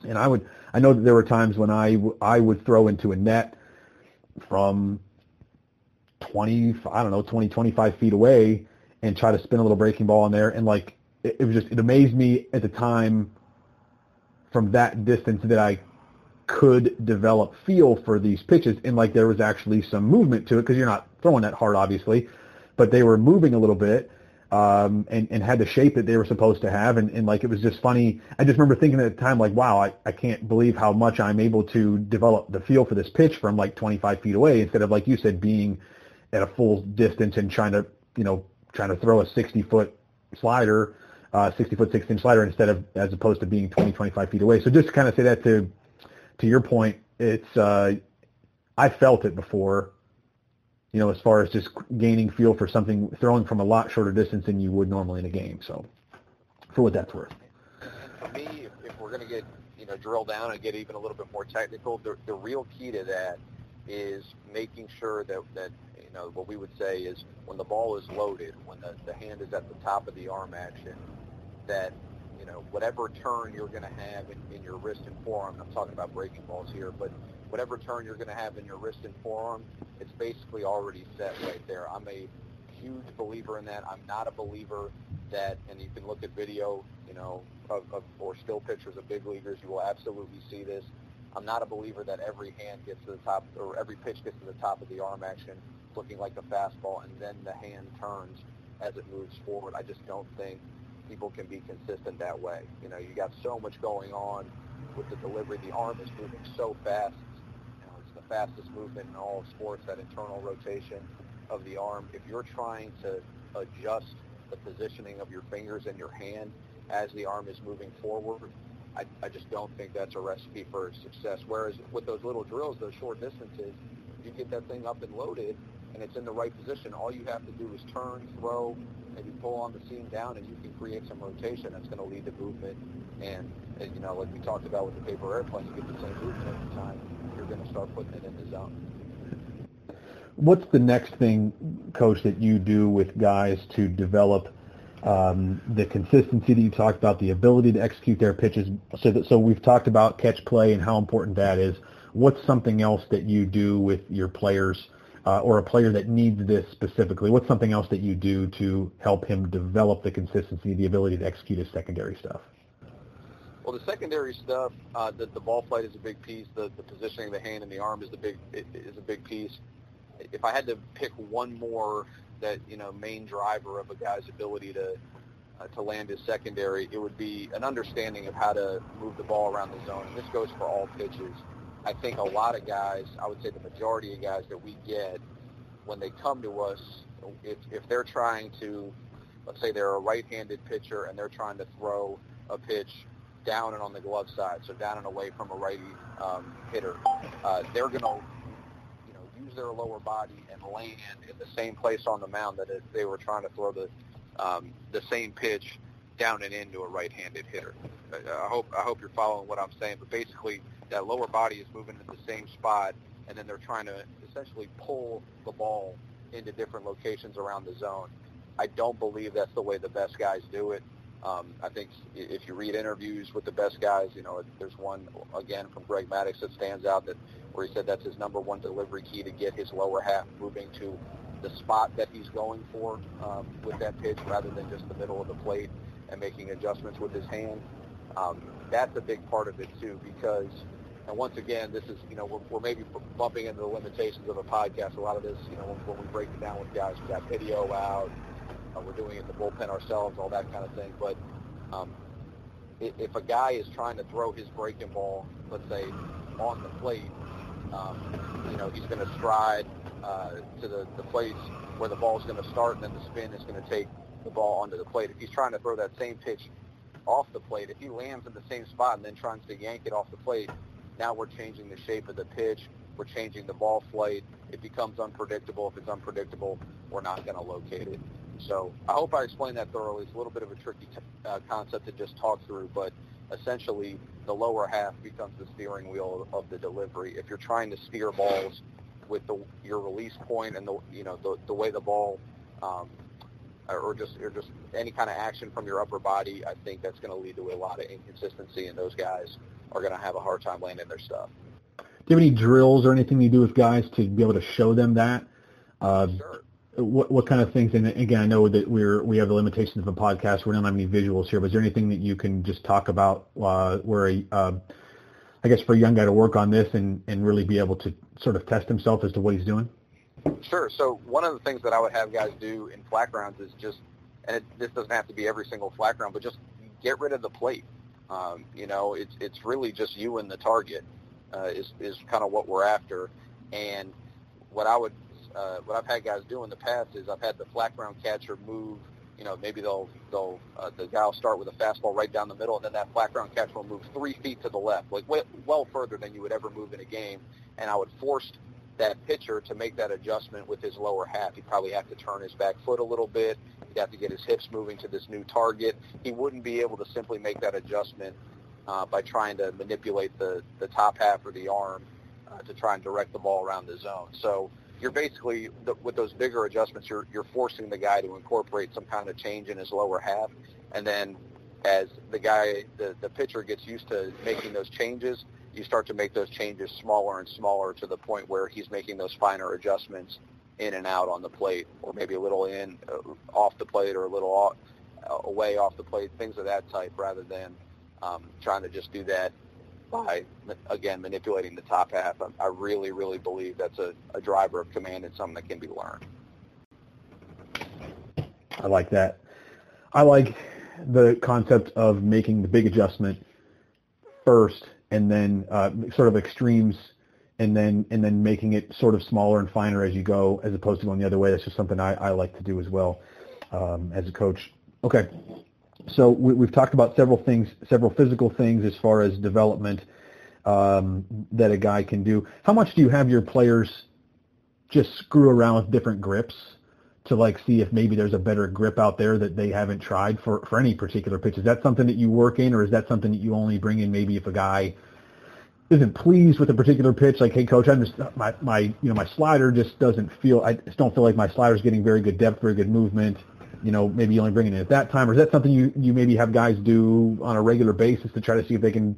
And I know that there were times when I would throw into a net from 20, 25 feet away and try to spin a little breaking ball in there. And like, it amazed me at the time from that distance that I could develop feel for these pitches. And like, there was actually some movement to it because you're not throwing that hard, obviously, but they were moving a little bit and had the shape that they were supposed to have. And like, it was just funny. I just remember thinking at the time, like, wow, I can't believe how much I'm able to develop the feel for this pitch from like 25 feet away instead of, like you said, being at a full distance and trying to throw a 60-foot slider, 60-foot, 6-inch slider as opposed to being 20, 25 feet away. So just to kind of say that to your point, it's I felt it before, as far as just gaining feel for something, throwing from a lot shorter distance than you would normally in a game. So for what that's worth. And for me, if we're going to get, drill down and get even a little bit more technical, the real key to that is making sure that what we would say is when the ball is loaded, when the hand is at the top of the arm action, that whatever turn you're going to have in your wrist and forearm, I'm talking about breaking balls here, but whatever turn you're going to have in your wrist and forearm, it's basically already set right there. I'm a huge believer in that. I'm not a believer that, and you can look at video, or still pictures of big leaguers, you will absolutely see this. I'm not a believer that every hand gets to the top, or every pitch gets to the top of the arm action looking like a fastball, and then the hand turns as it moves forward. I just don't think people can be consistent that way. You got so much going on with the delivery. The arm is moving so fast. It's the fastest movement in all of sports, that internal rotation of the arm. If you're trying to adjust the positioning of your fingers and your hand as the arm is moving forward, I just don't think that's a recipe for success. Whereas with those little drills, those short distances, you get that thing up and loaded, and it's in the right position. All you have to do is turn, throw, maybe pull on the seam down, and you can create some rotation that's going to lead to movement. And like we talked about with the paper airplane, you get the same movement every time. You're going to start putting it in the zone. What's the next thing, Coach, that you do with guys to develop the consistency that you talked about, the ability to execute their pitches? So we've talked about catch play and how important that is. What's something else that you do with your players or a player that needs this specifically? What's something else that you do to help him develop the consistency, the ability to execute his secondary stuff? Well, the secondary stuff, the ball flight is a big piece. The positioning of the hand and the arm is a big piece. If I had to pick one more that, you know, main driver of a guy's ability to land his secondary, it would be an understanding of how to move the ball around the zone. And this goes for all pitches. I think a lot of guys, I would say the majority of guys that we get, when they come to us, if they're trying to, let's say they're a right-handed pitcher and they're trying to throw a pitch down and on the glove side, so down and away from a righty hitter, they're going to, you know, use their lower body and land in the same place on the mound that if they were trying to throw the same pitch down and into a right-handed hitter. I hope you're following what I'm saying, but basically that lower body is moving to the same spot, and then they're trying to essentially pull the ball into different locations around the zone. I don't believe that's the way the best guys do it. I think if you read interviews with the best guys, you know, there's one, again, from Greg Maddux that stands out, that where he said that's his number one delivery key, to get his lower half moving to the spot that he's going for with that pitch, rather than just the middle of the plate and making adjustments with his hand. That's a big part of it, too, because, and once again, this is, you know, we're maybe bumping into the limitations of a podcast. A lot of this, you know, when we break it down with guys, we got video out, we're doing it in the bullpen ourselves, all that kind of thing. But if a guy is trying to throw his breaking ball, let's say, on the plate, you know, he's going to stride to the place where the ball is going to start, and then the spin is going to take the ball onto the plate. If he's trying to throw that same pitch off the plate, if he lands in the same spot and then tries to yank it off the plate, now we're changing the shape of the pitch. We're changing the ball flight. It becomes unpredictable. If it's unpredictable, we're not going to locate it. So I hope I explained that thoroughly. It's a little bit of a tricky concept to just talk through, but essentially the lower half becomes the steering wheel of the delivery. If you're trying to steer balls with your release point and the way the ball or just any kind of action from your upper body, I think that's going to lead to a lot of inconsistency, and those guys are going to have a hard time landing their stuff. Do you have any drills or anything you do with guys to be able to show them that? Sure. What kind of things? And again, I know that we have the limitations of a podcast. We don't have any visuals here, but is there anything that you can just talk about I guess for a young guy to work on this and really be able to sort of test himself as to what he's doing? Sure. So one of the things that I would have guys do in flat rounds is just, and this doesn't have to be every single flat round, but just get rid of the plate. You know, it's really just you and the target is kind of what we're after. And what I've had guys do in the past is I've had the flat ground catcher move. You know, maybe the guy will start with a fastball right down the middle, and then that flat ground catcher will move 3 feet to the left, like well further than you would ever move in a game. And I would force that pitcher to make that adjustment with his lower half. He'd probably have to turn his back foot a little bit. He'd have to get his hips moving to this new target. He wouldn't be able to simply make that adjustment by trying to manipulate the top half or the arm to try and direct the ball around the zone. So you're basically, with those bigger adjustments, you're forcing the guy to incorporate some kind of change in his lower half. And then as the pitcher gets used to making those changes, you start to make those changes smaller and smaller to the point where he's making those finer adjustments in and out on the plate, or maybe a little in off the plate, or a little away off the plate, things of that type, rather than trying to just do that by, again, manipulating the top half. I really, really believe that's a driver of command and something that can be learned. I like that. I like the concept of making the big adjustment first, and then sort of extremes, and then making it sort of smaller and finer as you go, as opposed to going the other way. That's just something I like to do as well as a coach. Okay, so we've talked about several things, several physical things as far as development that a guy can do. How much do you have your players just screw around with different grips to like see if maybe there's a better grip out there that they haven't tried for any particular pitch? Is that something that you work in, or is that something that you only bring in maybe if a guy isn't pleased with a particular pitch? Like, hey, coach, I'm just my slider just doesn't feel. I just don't feel like my slider's getting very good depth, very good movement. You know, maybe you only bring it in at that time. Or is that something you maybe have guys do on a regular basis to try to see if they can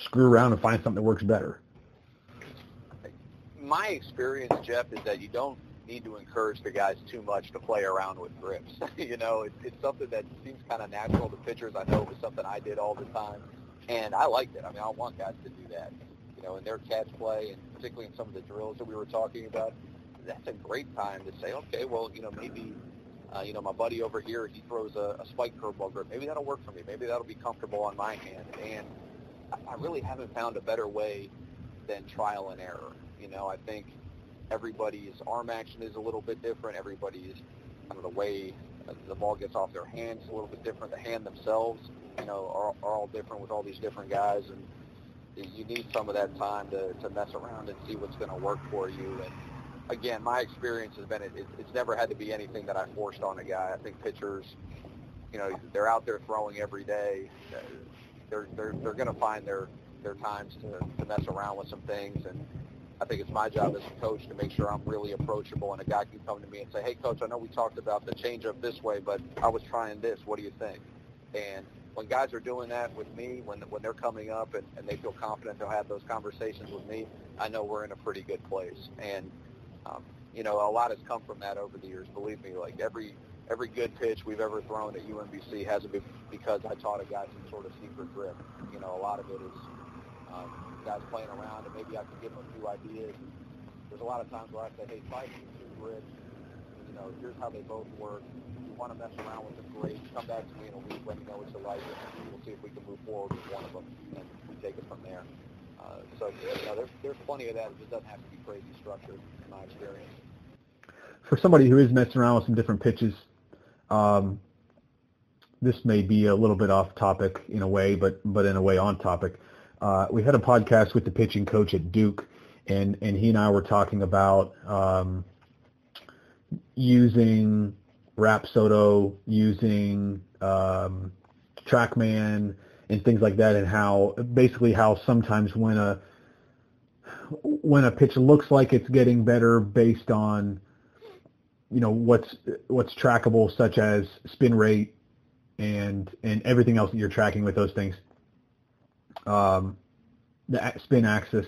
screw around and find something that works better? My experience, Jeff, is that you don't need to encourage the guys too much to play around with grips. You know, it's something that seems kind of natural to pitchers. I know it was something I did all the time. And I like that. I mean, I want guys to do that, you know, in their catch play, and particularly in some of the drills that we were talking about. That's a great time to say, okay, well, you know, maybe, you know, my buddy over here, he throws a spike curveball grip. Maybe that'll work for me. Maybe that'll be comfortable on my hand. And I really haven't found a better way than trial and error. You know, I think everybody's arm action is a little bit different. Everybody's, kind of the way the ball gets off their hands is a little bit different. The hand themselves, you know, are all different with all these different guys. And you need some of that time to mess around and see what's going to work for you. And again, my experience has been it's never had to be anything that I forced on a guy. I think pitchers, you know, they're out there throwing every day. They're going to find their times to mess around with some things. And I think it's my job as a coach to make sure I'm really approachable, and a guy can come to me and say, hey, Coach, I know we talked about the changeup this way, but I was trying this. What do you think? And when guys are doing that with me, when they're coming up and they feel confident they'll have those conversations with me, I know we're in a pretty good place. And, you know, a lot has come from that over the years. Believe me, like every good pitch we've ever thrown at UMBC hasn't been because I taught a guy some sort of secret grip. You know, a lot of it is guys playing around, and maybe I can give them a few ideas. There's a lot of times where I say, hey, fight two grips. You know, here's how they both work. If you want to mess around with them, great. Come back to me in a week. Let me know what you like. And we'll see if we can move forward with one of them, and we take it from there. So, you know, there's plenty of that. It just doesn't have to be crazy structured, in my experience. For somebody who is messing around with some different pitches, this may be a little bit off topic in a way, but in a way on topic. We had a podcast with the pitching coach at Duke, and he and I were talking about using Rapsodo, using TrackMan, and things like that, and how sometimes when a pitch looks like it's getting better based on, you know, what's trackable, such as spin rate and everything else that you're tracking with those things. The spin axis.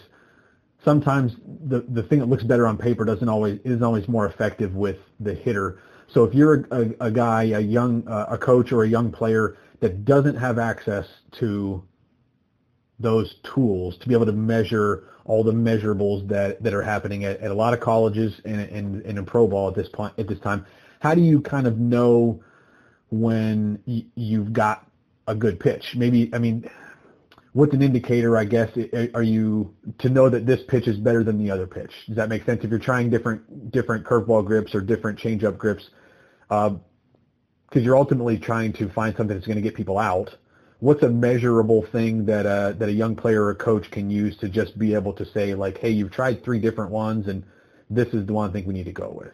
Sometimes the thing that looks better on paper isn't always more effective with the hitter. So if you're a guy, a coach or a young player that doesn't have access to those tools to be able to measure all the measurables that are happening at a lot of colleges and in pro ball at this time, how do you kind of know when you've got a good pitch? Maybe, I mean, what's an indicator, I guess, are you to know that this pitch is better than the other pitch? Does that make sense? If you're trying different curveball grips or different changeup grips, because you're ultimately trying to find something that's going to get people out, what's a measurable thing that a young player or coach can use to just be able to say, like, hey, you've tried three different ones, and this is the one I think we need to go with?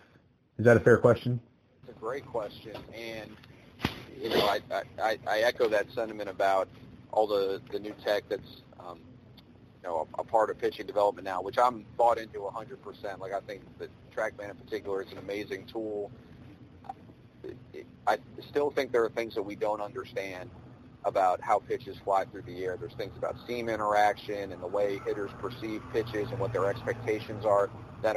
Is that a fair question? It's a great question, and you know, I echo that sentiment about all the new tech that's you know, a part of pitching development now, which I'm bought into 100%. Like, I think that TrackMan in particular is an amazing tool. I still think there are things that we don't understand about how pitches fly through the air. There's things about seam interaction and the way hitters perceive pitches and what their expectations are that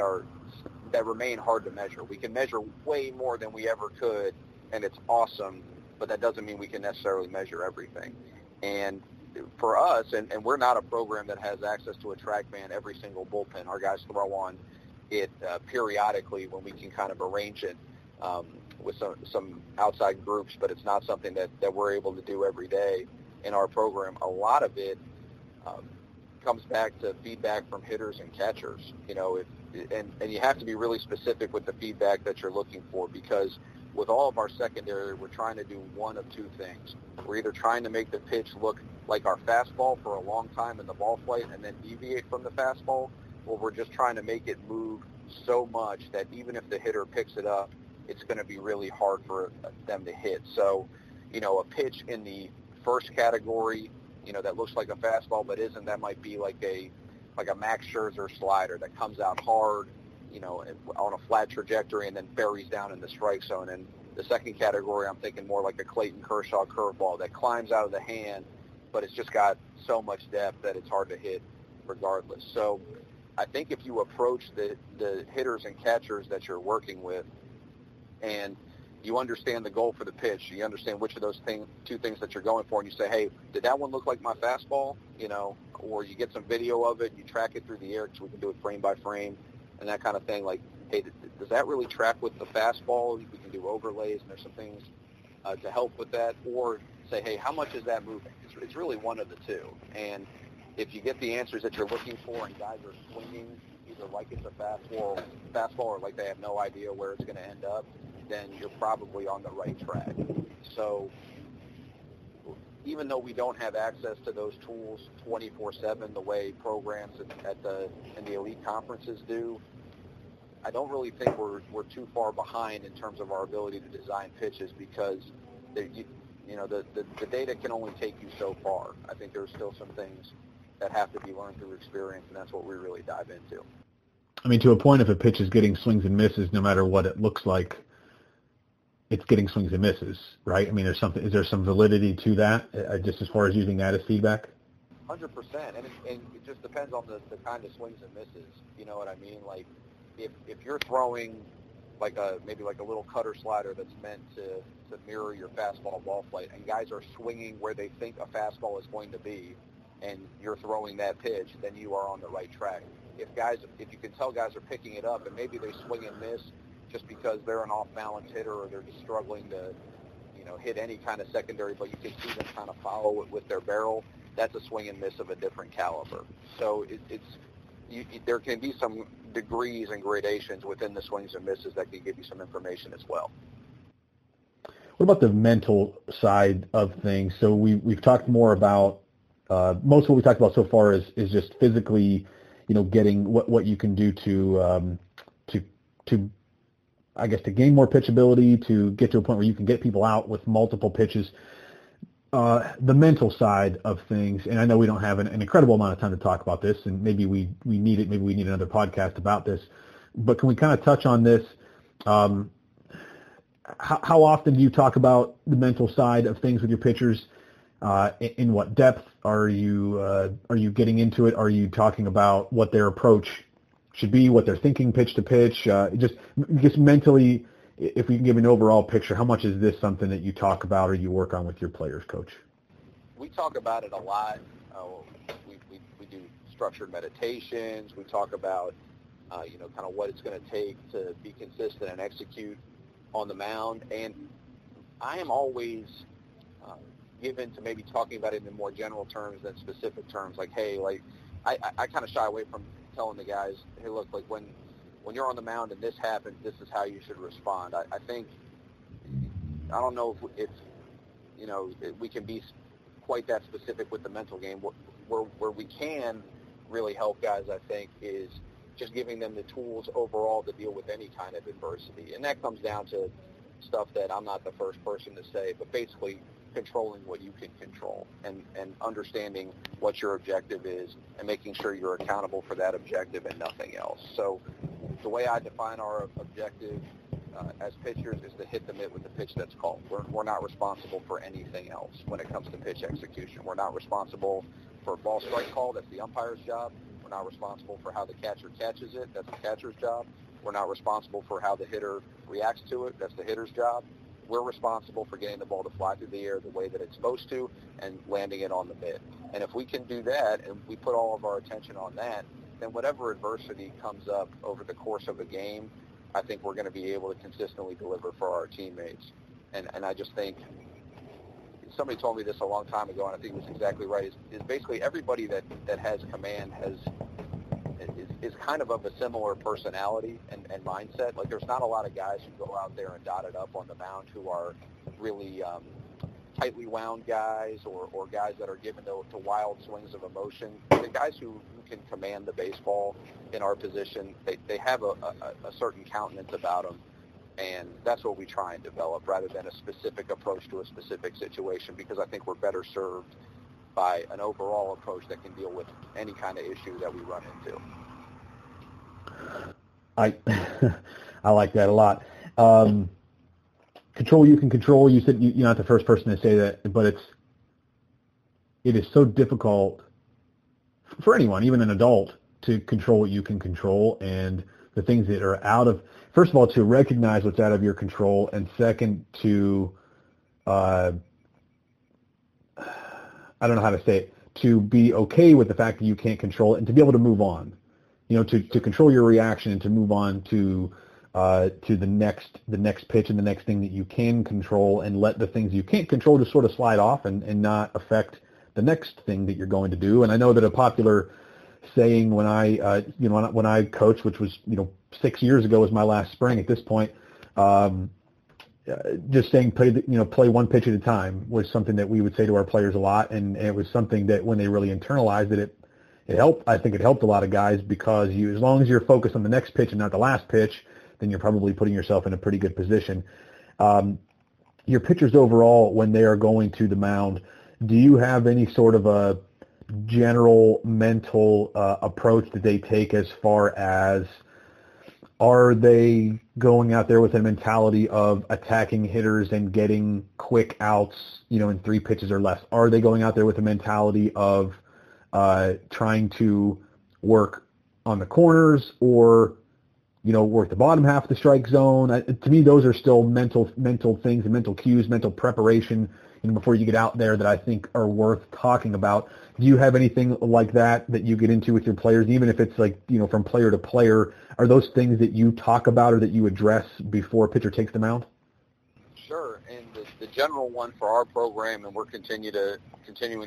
remain hard to measure. We can measure way more than we ever could, and it's awesome, but that doesn't mean we can necessarily measure everything. And for us, and we're not a program that has access to a TrackMan every single bullpen. Our guys throw on it periodically when we can kind of arrange it with some outside groups, but it's not something that we're able to do every day in our program. A lot of it comes back to feedback from hitters and catchers, you know, and you have to be really specific with the feedback that you're looking for, because with all of our secondary, we're trying to do one of two things. We're either trying to make the pitch look like our fastball for a long time in the ball flight and then deviate from the fastball, or we're just trying to make it move so much that even if the hitter picks it up, it's going to be really hard for them to hit. So, you know, a pitch in the first category, you know, that looks like a fastball but isn't, that might be like a Max Scherzer slider that comes out hard, you know, on a flat trajectory and then buries down in the strike zone. And the second category, I'm thinking more like a Clayton Kershaw curveball that climbs out of the hand, but it's just got so much depth that it's hard to hit regardless. So I think if you approach the hitters and catchers that you're working with, and you understand the goal for the pitch. You understand which of those two things that you're going for, and you say, hey, did that one look like my fastball? You know, or you get some video of it, you track it through the air because we can do it frame by frame and that kind of thing. Like, hey, does that really track with the fastball? We can do overlays, and there's some things to help with that. Or say, hey, how much is that moving? It's really one of the two. And if you get the answers that you're looking for and guys are swinging either like it's a fastball or like they have no idea where it's going to end up, then you're probably on the right track. So even though we don't have access to those tools 24/7 the way programs in the elite conferences do, I don't really think we're too far behind in terms of our ability to design pitches, because the data can only take you so far. I think there's still some things that have to be learned through experience, and that's what we really dive into. I mean, to a point, if a pitch is getting swings and misses, no matter what it looks like, it's getting swings and misses, right? I mean, is there some validity to that, just as far as using that as feedback? 100%, and it just depends on the kind of swings and misses. You know what I mean? Like, if you're throwing like a little cutter slider that's meant to mirror your fastball ball flight, and guys are swinging where they think a fastball is going to be, and you're throwing that pitch, then you are on the right track. If you can tell guys are picking it up, and maybe they swing and miss just because they're an off-balance hitter or they're just struggling to, hit any kind of secondary, but you can see them kind of follow it with their barrel, that's a swing and miss of a different caliber. So there can be some degrees and gradations within the swings and misses that can give you some information as well. What about the mental side of things? So we've talked more about most of what we talked about so far is just physically, getting what you can do to gain more pitchability, to get to a point where you can get people out with multiple pitches. The mental side of things, and I know we don't have an incredible amount of time to talk about this, and maybe we need it. Maybe we need another podcast about this. But can we kind of touch on this? How often do you talk about the mental side of things with your pitchers? In what depth are you getting into it? Are you talking about what their approach should be, what they're thinking pitch to pitch? Just mentally, if we can give an overall picture, how much is this something that you talk about or you work on with your players, Coach? We talk about it a lot. We do structured meditations. We talk about kind of what it's going to take to be consistent and execute on the mound. And I am always given to maybe talking about it in more general terms than specific terms. Like, hey, like I kind of shy away from telling the guys, hey, look, like when you're on the mound and this happens, this is how you should respond. I think, I don't know if we can be quite that specific with the mental game. Where we can really help guys, I think, is just giving them the tools overall to deal with any kind of adversity. And that comes down to stuff that I'm not the first person to say, but basically controlling what you can control and understanding what your objective is and making sure you're accountable for that objective and nothing else. So the way I define our objective as pitchers is to hit the mitt with the pitch that's called. We're not responsible for anything else when it comes to pitch execution. We're not responsible for a ball strike call. That's the umpire's job. We're not responsible for how the catcher catches it. That's the catcher's job. We're not responsible for how the hitter reacts to it. That's the hitter's job. We're responsible for getting the ball to fly through the air the way that it's supposed to and landing it on the mitt. And if we can do that and we put all of our attention on that, then whatever adversity comes up over the course of a game, I think we're going to be able to consistently deliver for our teammates. And I just think, somebody told me this a long time ago, and I think it was exactly right, is basically everybody that has command is kind of a similar personality and mindset. Like, there's not a lot of guys who go out there and dot it up on the mound who are really tightly wound guys or guys that are given to wild swings of emotion. The guys who can command the baseball in our position, they have a certain countenance about them, and that's what we try and develop rather than a specific approach to a specific situation, because I think we're better served by an overall approach that can deal with any kind of issue that we run into. I like that a lot. Control you can control. You said you're not the first person to say that, but it is so difficult for anyone, even an adult, to control what you can control. And the things that are out of, first of all, to recognize what's out of your control, and second, to, I don't know how to say it, to be okay with the fact that you can't control it and to be able to move on, you know, to control your reaction and to move on to the next pitch and the next thing that you can control, and let the things you can't control just sort of slide off and not affect the next thing that you're going to do. And I know that a popular saying when I, you know, when I coached, which was, you know, 6 years ago was my last spring at this point, just saying play one pitch at a time was something that we would say to our players a lot, and it was something that when they really internalized it, it helped. I think it helped a lot of guys, because you, as long as you're focused on the next pitch and not the last pitch, then you're probably putting yourself in a pretty good position. Your pitchers overall, when they are going to the mound, do you have any sort of a general mental approach that they take as far as, are they going out there with a mentality of attacking hitters and getting quick outs, you know, in 3 pitches or less? Are they going out there with a mentality of trying to work on the corners, or, you know, work the bottom half of the strike zone? To me, those are still mental things and mental cues, mental preparation, you know, before you get out there, that I think are worth talking about. Do you have anything like that you get into with your players, even if it's like, you know, from player to player? Are those things that you talk about or that you address before a pitcher takes the mound? Sure, and the general one for our program, and we're continuing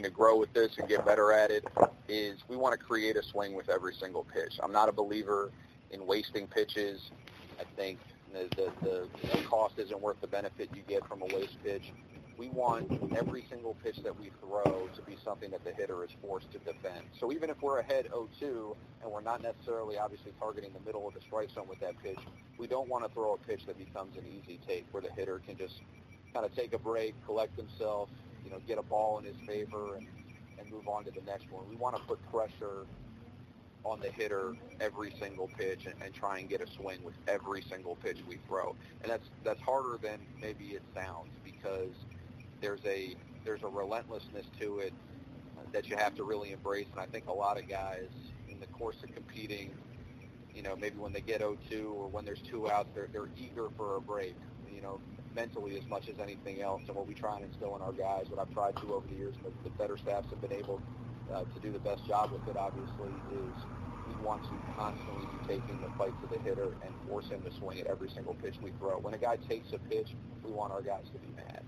to grow with this and get better at it, is we want to create a swing with every single pitch. I'm not a believer in wasting pitches. I think the cost isn't worth the benefit you get from a waste pitch. We want every single pitch that we throw to be something that the hitter is forced to defend. So even if we're ahead 0-2 and we're not necessarily obviously targeting the middle of the strike zone with that pitch, we don't want to throw a pitch that becomes an easy take where the hitter can just kind of take a break, collect himself, you know, get a ball in his favor and move on to the next one. We want to put pressure on the hitter every single pitch and try and get a swing with every single pitch we throw. And that's harder than maybe it sounds, because there's a relentlessness to it that you have to really embrace. And I think a lot of guys in the course of competing, you know, maybe when they get 0-2 or when there's 2 outs, they're eager for a break, you know, mentally as much as anything else. And what we try and instill in our guys, what I've tried to over the years, but the better staffs have been able to do the best job with it, obviously, is we want to constantly be taking the fight to the hitter and force him to swing at every single pitch we throw. When a guy takes a pitch, we want our guys to be mad.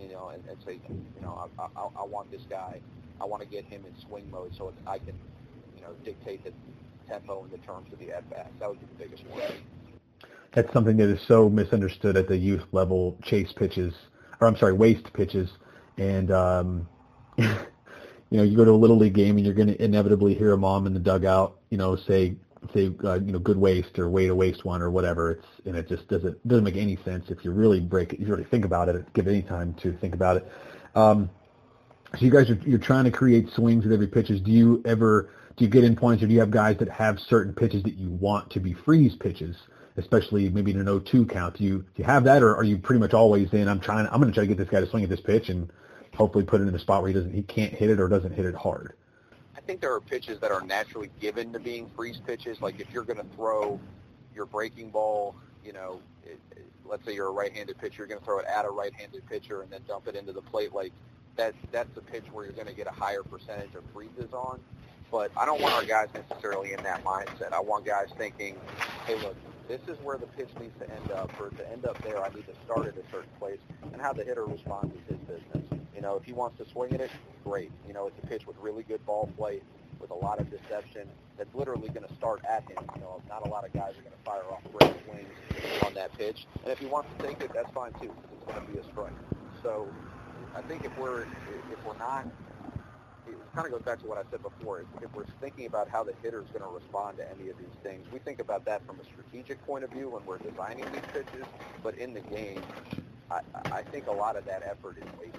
You know, and say, you know, I want this guy, I want to get him in swing mode so I can, you know, dictate the tempo and the terms of the at-bats. That would be the biggest one. That's something that is so misunderstood at the youth level, waste pitches. And, you know, you go to a Little League game and you're going to inevitably hear a mom in the dugout, you know, say, you know, good waste or way to waste one or whatever. It just doesn't make any sense if you really break it. If you really think about it, give it any time to think about it. So you guys you're trying to create swings with every pitches. Do you get in points, or do you have guys that have certain pitches that you want to be freeze pitches, especially maybe in an 0-2 count? Do you have that, or are you pretty much always in? I'm going to try to get this guy to swing at this pitch and hopefully put it in a spot where he can't hit it or doesn't hit it hard. I think there are pitches that are naturally given to being freeze pitches. Like if you're going to throw your breaking ball, you know, let's say you're a right-handed pitcher, you're going to throw it at a right-handed pitcher and then dump it into the plate. Like that's the pitch where you're going to get a higher percentage of freezes on. But I don't want our guys necessarily in that mindset. I want guys thinking, hey, look, this is where the pitch needs to end up, or to end up there, I need to start at a certain place, and how the hitter responds is his business. You know, if he wants to swing at it, great. You know, it's a pitch with really good ball flight, with a lot of deception, that's literally going to start at him. You know, not a lot of guys are going to fire off great swings on that pitch. And if he wants to take it, that's fine too, because it's going to be a strike. So I think if we're not, it kind of goes back to what I said before. If we're thinking about how the hitter is going to respond to any of these things, we think about that from a strategic point of view when we're designing these pitches. But in the game, I think a lot of that effort is wasted.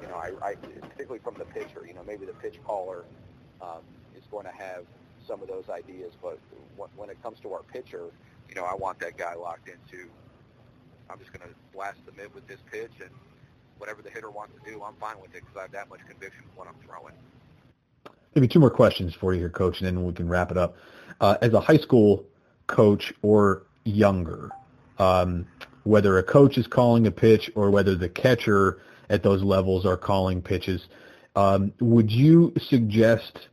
You know, I particularly from the pitcher. You know, maybe the pitch caller is going to have some of those ideas, but when it comes to our pitcher, you know, I want that guy locked into, I'm just going to blast the mid with this pitch, and whatever the hitter wants to do, I'm fine with it because I have that much conviction with what I'm throwing. Maybe 2 more questions for you here, Coach, and then we can wrap it up. As a high school coach or younger, whether a coach is calling a pitch or whether the catcher at those levels are calling pitches. Would you suggest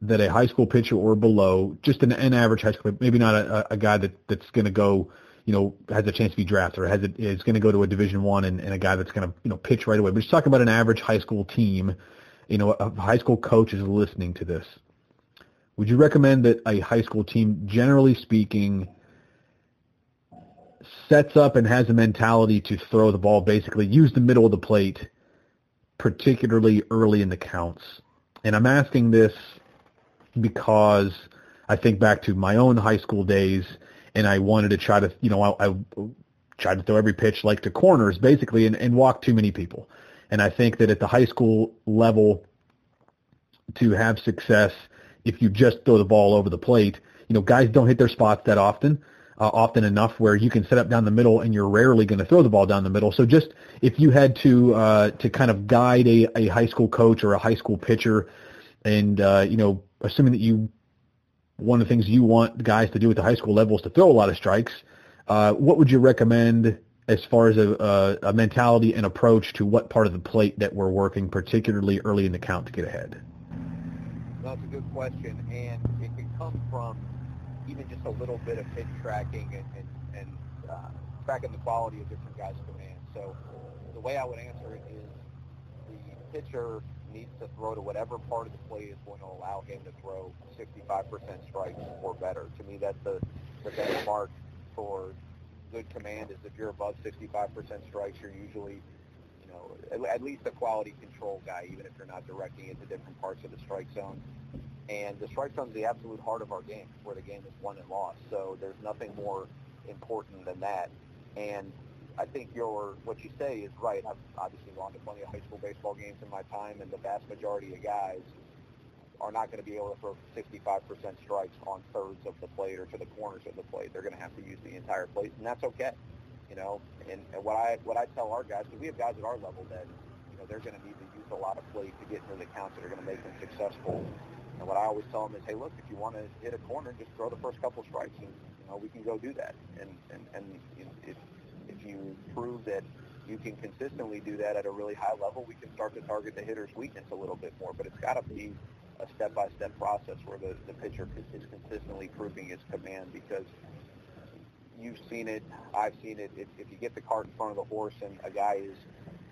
that a high school pitcher or below, just an average high school, maybe not a guy that's going to go, has a chance to be drafted, or is going to go to a Division I and a guy that's going to pitch right away, but just talk about an average high school team, a high school coach is listening to this. Would you recommend that a high school team, generally speaking, sets up and has a mentality to throw the ball, basically use the middle of the plate, particularly early in the counts? And I'm asking this because I think back to my own high school days, and I wanted to try to, I tried to throw every pitch like to corners, basically, and walk too many people. And I think that at the high school level, to have success, if you just throw the ball over the plate, guys don't hit their spots that often. Often enough where you can set up down the middle and you're rarely going to throw the ball down the middle. So just if you had to kind of guide a high school coach or a high school pitcher and, assuming that one of the things you want guys to do at the high school level is to throw a lot of strikes, what would you recommend as far as a mentality and approach to what part of the plate that we're working, particularly early in the count, to get ahead? That's a good question, and it can come from even just a little bit of pitch tracking and tracking the quality of different guys' commands. So the way I would answer it is the pitcher needs to throw to whatever part of the play is going to allow him to throw 65% strikes or better. To me, that's the benchmark for good command, is if you're above 65% strikes, you're usually, at least a quality control guy, even if you're not directing it to different parts of the strike zone. And the strike zone is the absolute heart of our game, where the game is won and lost. So there's nothing more important than that. And I think what you say is right. I've obviously gone to plenty of high school baseball games in my time, and the vast majority of guys are not going to be able to throw 65% strikes on thirds of the plate or to the corners of the plate. They're going to have to use the entire plate, and that's okay. And what I tell our guys, because we have guys at our level that they're going to need to use a lot of plate to get into the counts that are going to make them successful. And what I always tell them is, hey, look, if you want to hit a corner, just throw the first couple strikes, and we can go do that. And if you prove that you can consistently do that at a really high level, we can start to target the hitter's weakness a little bit more. But it's got to be a step-by-step process where the pitcher is consistently proving his command, because you've seen it, I've seen it. If you get the cart in front of the horse and a guy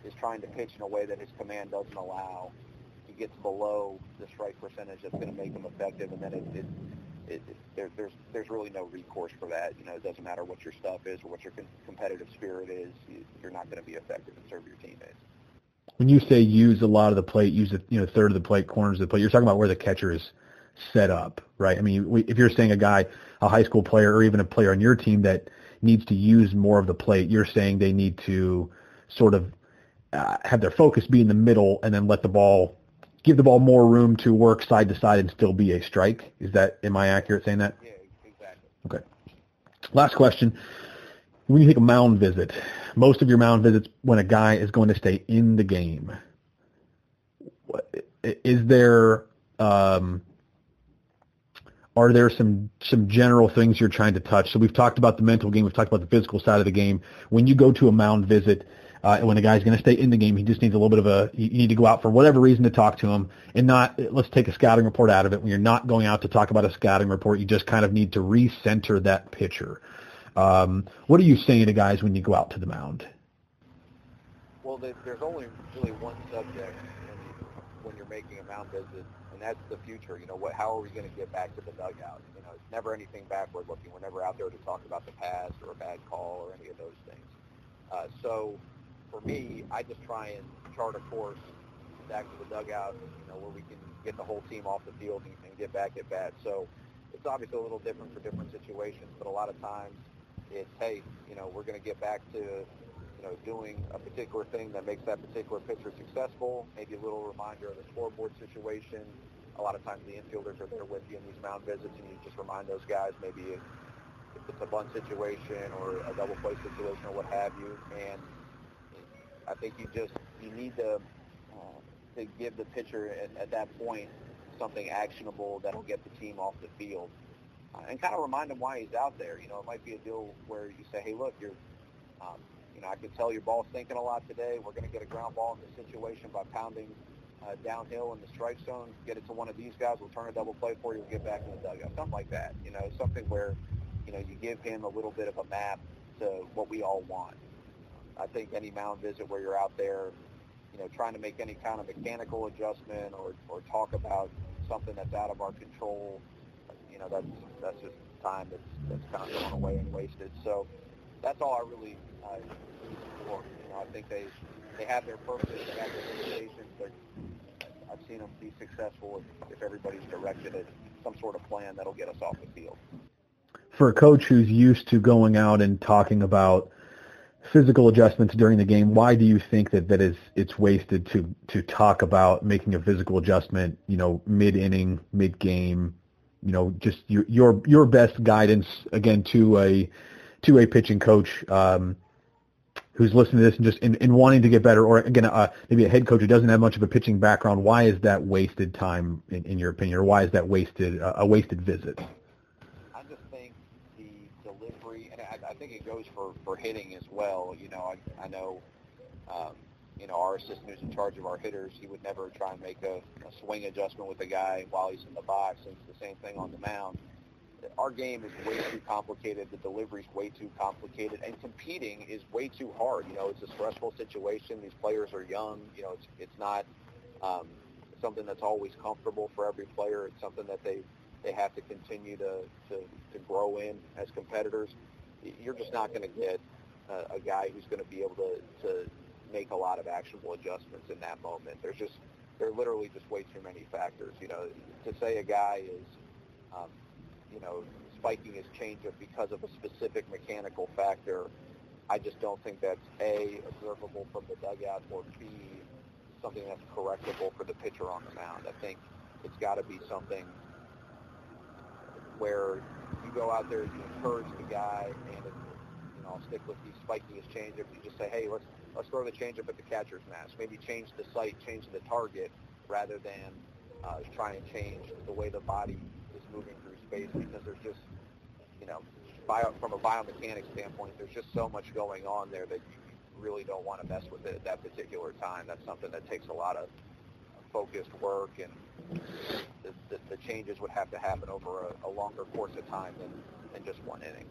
is trying to pitch in a way that his command doesn't allow, gets below the strike percentage that's going to make them effective, and then there's really no recourse for that. It doesn't matter what your stuff is or what your competitive spirit is. You're not going to be effective and serve your teammates. When you say use a lot of the plate, use the third of the plate, corners of the plate, you're talking about where the catcher is set up, right? I mean, if you're saying a high school player or even a player on your team that needs to use more of the plate, you're saying they need to sort of have their focus be in the middle and then let the ball, give the ball more room to work side to side and still be a strike. Am I accurate saying that? Yeah, exactly. Okay. Last question. When you take a mound visit, most of your mound visits when a guy is going to stay in the game, is there, are there some general things you're trying to touch? So we've talked about the mental game. We've talked about the physical side of the game. When you go to a mound visit, when a guy's going to stay in the game, he just needs a little bit of you need to go out for whatever reason to talk to him, and let's take a scouting report out of it. When you're not going out to talk about a scouting report, you just kind of need to recenter that pitcher. What are you saying to guys when you go out to the mound? Well, there's only really one subject when you're making a mound visit, and that's the future. How are we going to get back to the dugout? It's never anything backward looking. We're never out there to talk about the past or a bad call or any of those things. So for me, I just try and chart a course back to the dugout, where we can get the whole team off the field and get back at bat. So it's obviously a little different for different situations, but a lot of times it's, hey, we're going to get back to, doing a particular thing that makes that particular pitcher successful, maybe a little reminder of the scoreboard situation. A lot of times the infielders are there with you in these mound visits, and you just remind those guys maybe if it's a bunt situation or a double play situation or what have you. And I think you need to give the pitcher at that point something actionable that'll get the team off the field. and kind of remind him why he's out there. You know, it might be a deal where you say, hey, look, you're, you know, I can tell your ball's sinking a lot today. We're going to get a ground ball in this situation by pounding downhill in the strike zone. Get it to one of these guys. We'll turn a double play for you. We'll get back in the dugout. Something like that. You know, something where, you know, you give him a little bit of a map to what we all want. I think any mound visit where you're out there, you know, trying to make any kind of mechanical adjustment or talk about something that's out of our control, you know, that's just time that's kind of going away and wasted. So that's all I really for. You know, I think they have their purpose, they have their limitations, but I've seen them be successful if everybody's directed at some sort of plan that'll get us off the field. For a coach who's used to going out and talking about physical adjustments during the game, why do you think that is it's wasted to talk about making a physical adjustment, you know, mid-inning, mid-game, you know, just your best guidance again to a pitching coach who's listening to this and just in wanting to get better, or again maybe a head coach who doesn't have much of a pitching background? Why is that wasted time in your opinion, or why is that wasted a wasted visit? I think it goes for hitting as well. You know, I know, you know, our assistant who's in charge of our hitters, he would never try and make a swing adjustment with a guy while he's in the box. And it's the same thing on the mound. Our game is way too complicated. The delivery's way too complicated. And competing is way too hard. You know, it's a stressful situation. These players are young. You know, it's not something that's always comfortable for every player. It's something that they have to continue to grow in as competitors. You're just not going to get a guy who's going to be able to make a lot of actionable adjustments in that moment. There are literally just way too many factors. You know, to say a guy is, you know, spiking his changeup because of a specific mechanical factor, I just don't think that's A, observable from the dugout, or B, something that's correctable for the pitcher on the mound. I think it's got to be something where you go out there and you encourage the guy, and you know, I'll stick with you spiking his changeup. You just say, hey, let's throw the changeup at the catcher's mask. Maybe change the site, change the target, rather than try and change the way the body is moving through space, because there's just, you know, from a biomechanics standpoint, there's just so much going on there that you really don't want to mess with it at that particular time. That's something that takes a lot of focused work, and the changes would have to happen over a longer course of time than just one inning.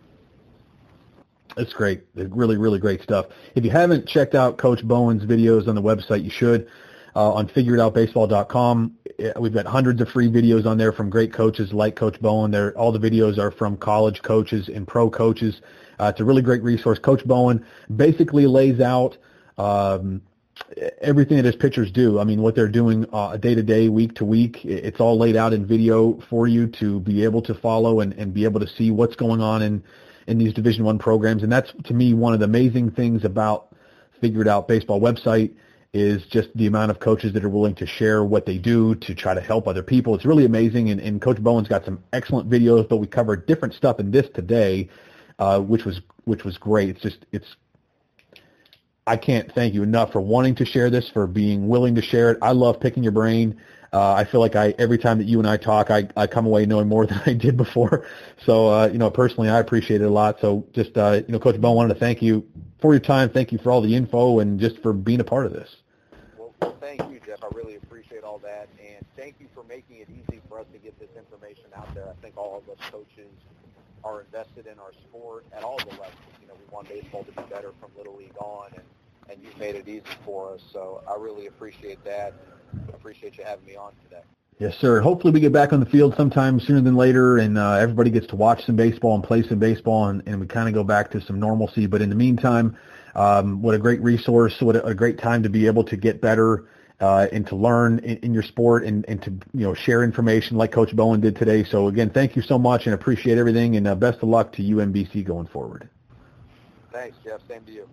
That's great. Really, really great stuff. If you haven't checked out Coach Bowen's videos on the website, you should. On figuredoutbaseball.com, we've got hundreds of free videos on there from great coaches like Coach Bowen. All the videos are from college coaches and pro coaches. It's a really great resource. Coach Bowen basically lays out everything that his pitchers do. I mean, what they're doing day to day, week to week, it's all laid out in video for you to be able to follow and be able to see what's going on in these Division I programs. And that's, to me, one of the amazing things about Figured Out Baseball website is just the amount of coaches that are willing to share what they do to try to help other people. It's really amazing, and Coach Bowen's got some excellent videos, but we covered different stuff in this today, which was great. I can't thank you enough for wanting to share this, for being willing to share it. I love picking your brain. I feel like every time that you and I talk, I come away knowing more than I did before. So, you know, personally, I appreciate it a lot. So just, you know, Coach Bowen, wanted to thank you for your time. Thank you for all the info and just for being a part of this. Well, thank you, Jeff. I really appreciate all that. And thank you for making it easy for us to get this information out there. I think all of us coaches are invested in our sport at all the levels. You know, we want baseball to be better from Little League on, and you've made it easy for us. So I really appreciate that. I appreciate you having me on today. Yes, sir. Hopefully we get back on the field sometime sooner than later, and everybody gets to watch some baseball and play some baseball, and we kind of go back to some normalcy. But in the meantime, what a great resource, what a great time to be able to get better and to learn in your sport, and to, you know, share information like Coach Bowen did today. So again, thank you so much and appreciate everything, and best of luck to UMBC going forward. Thanks, Jeff. Same to you.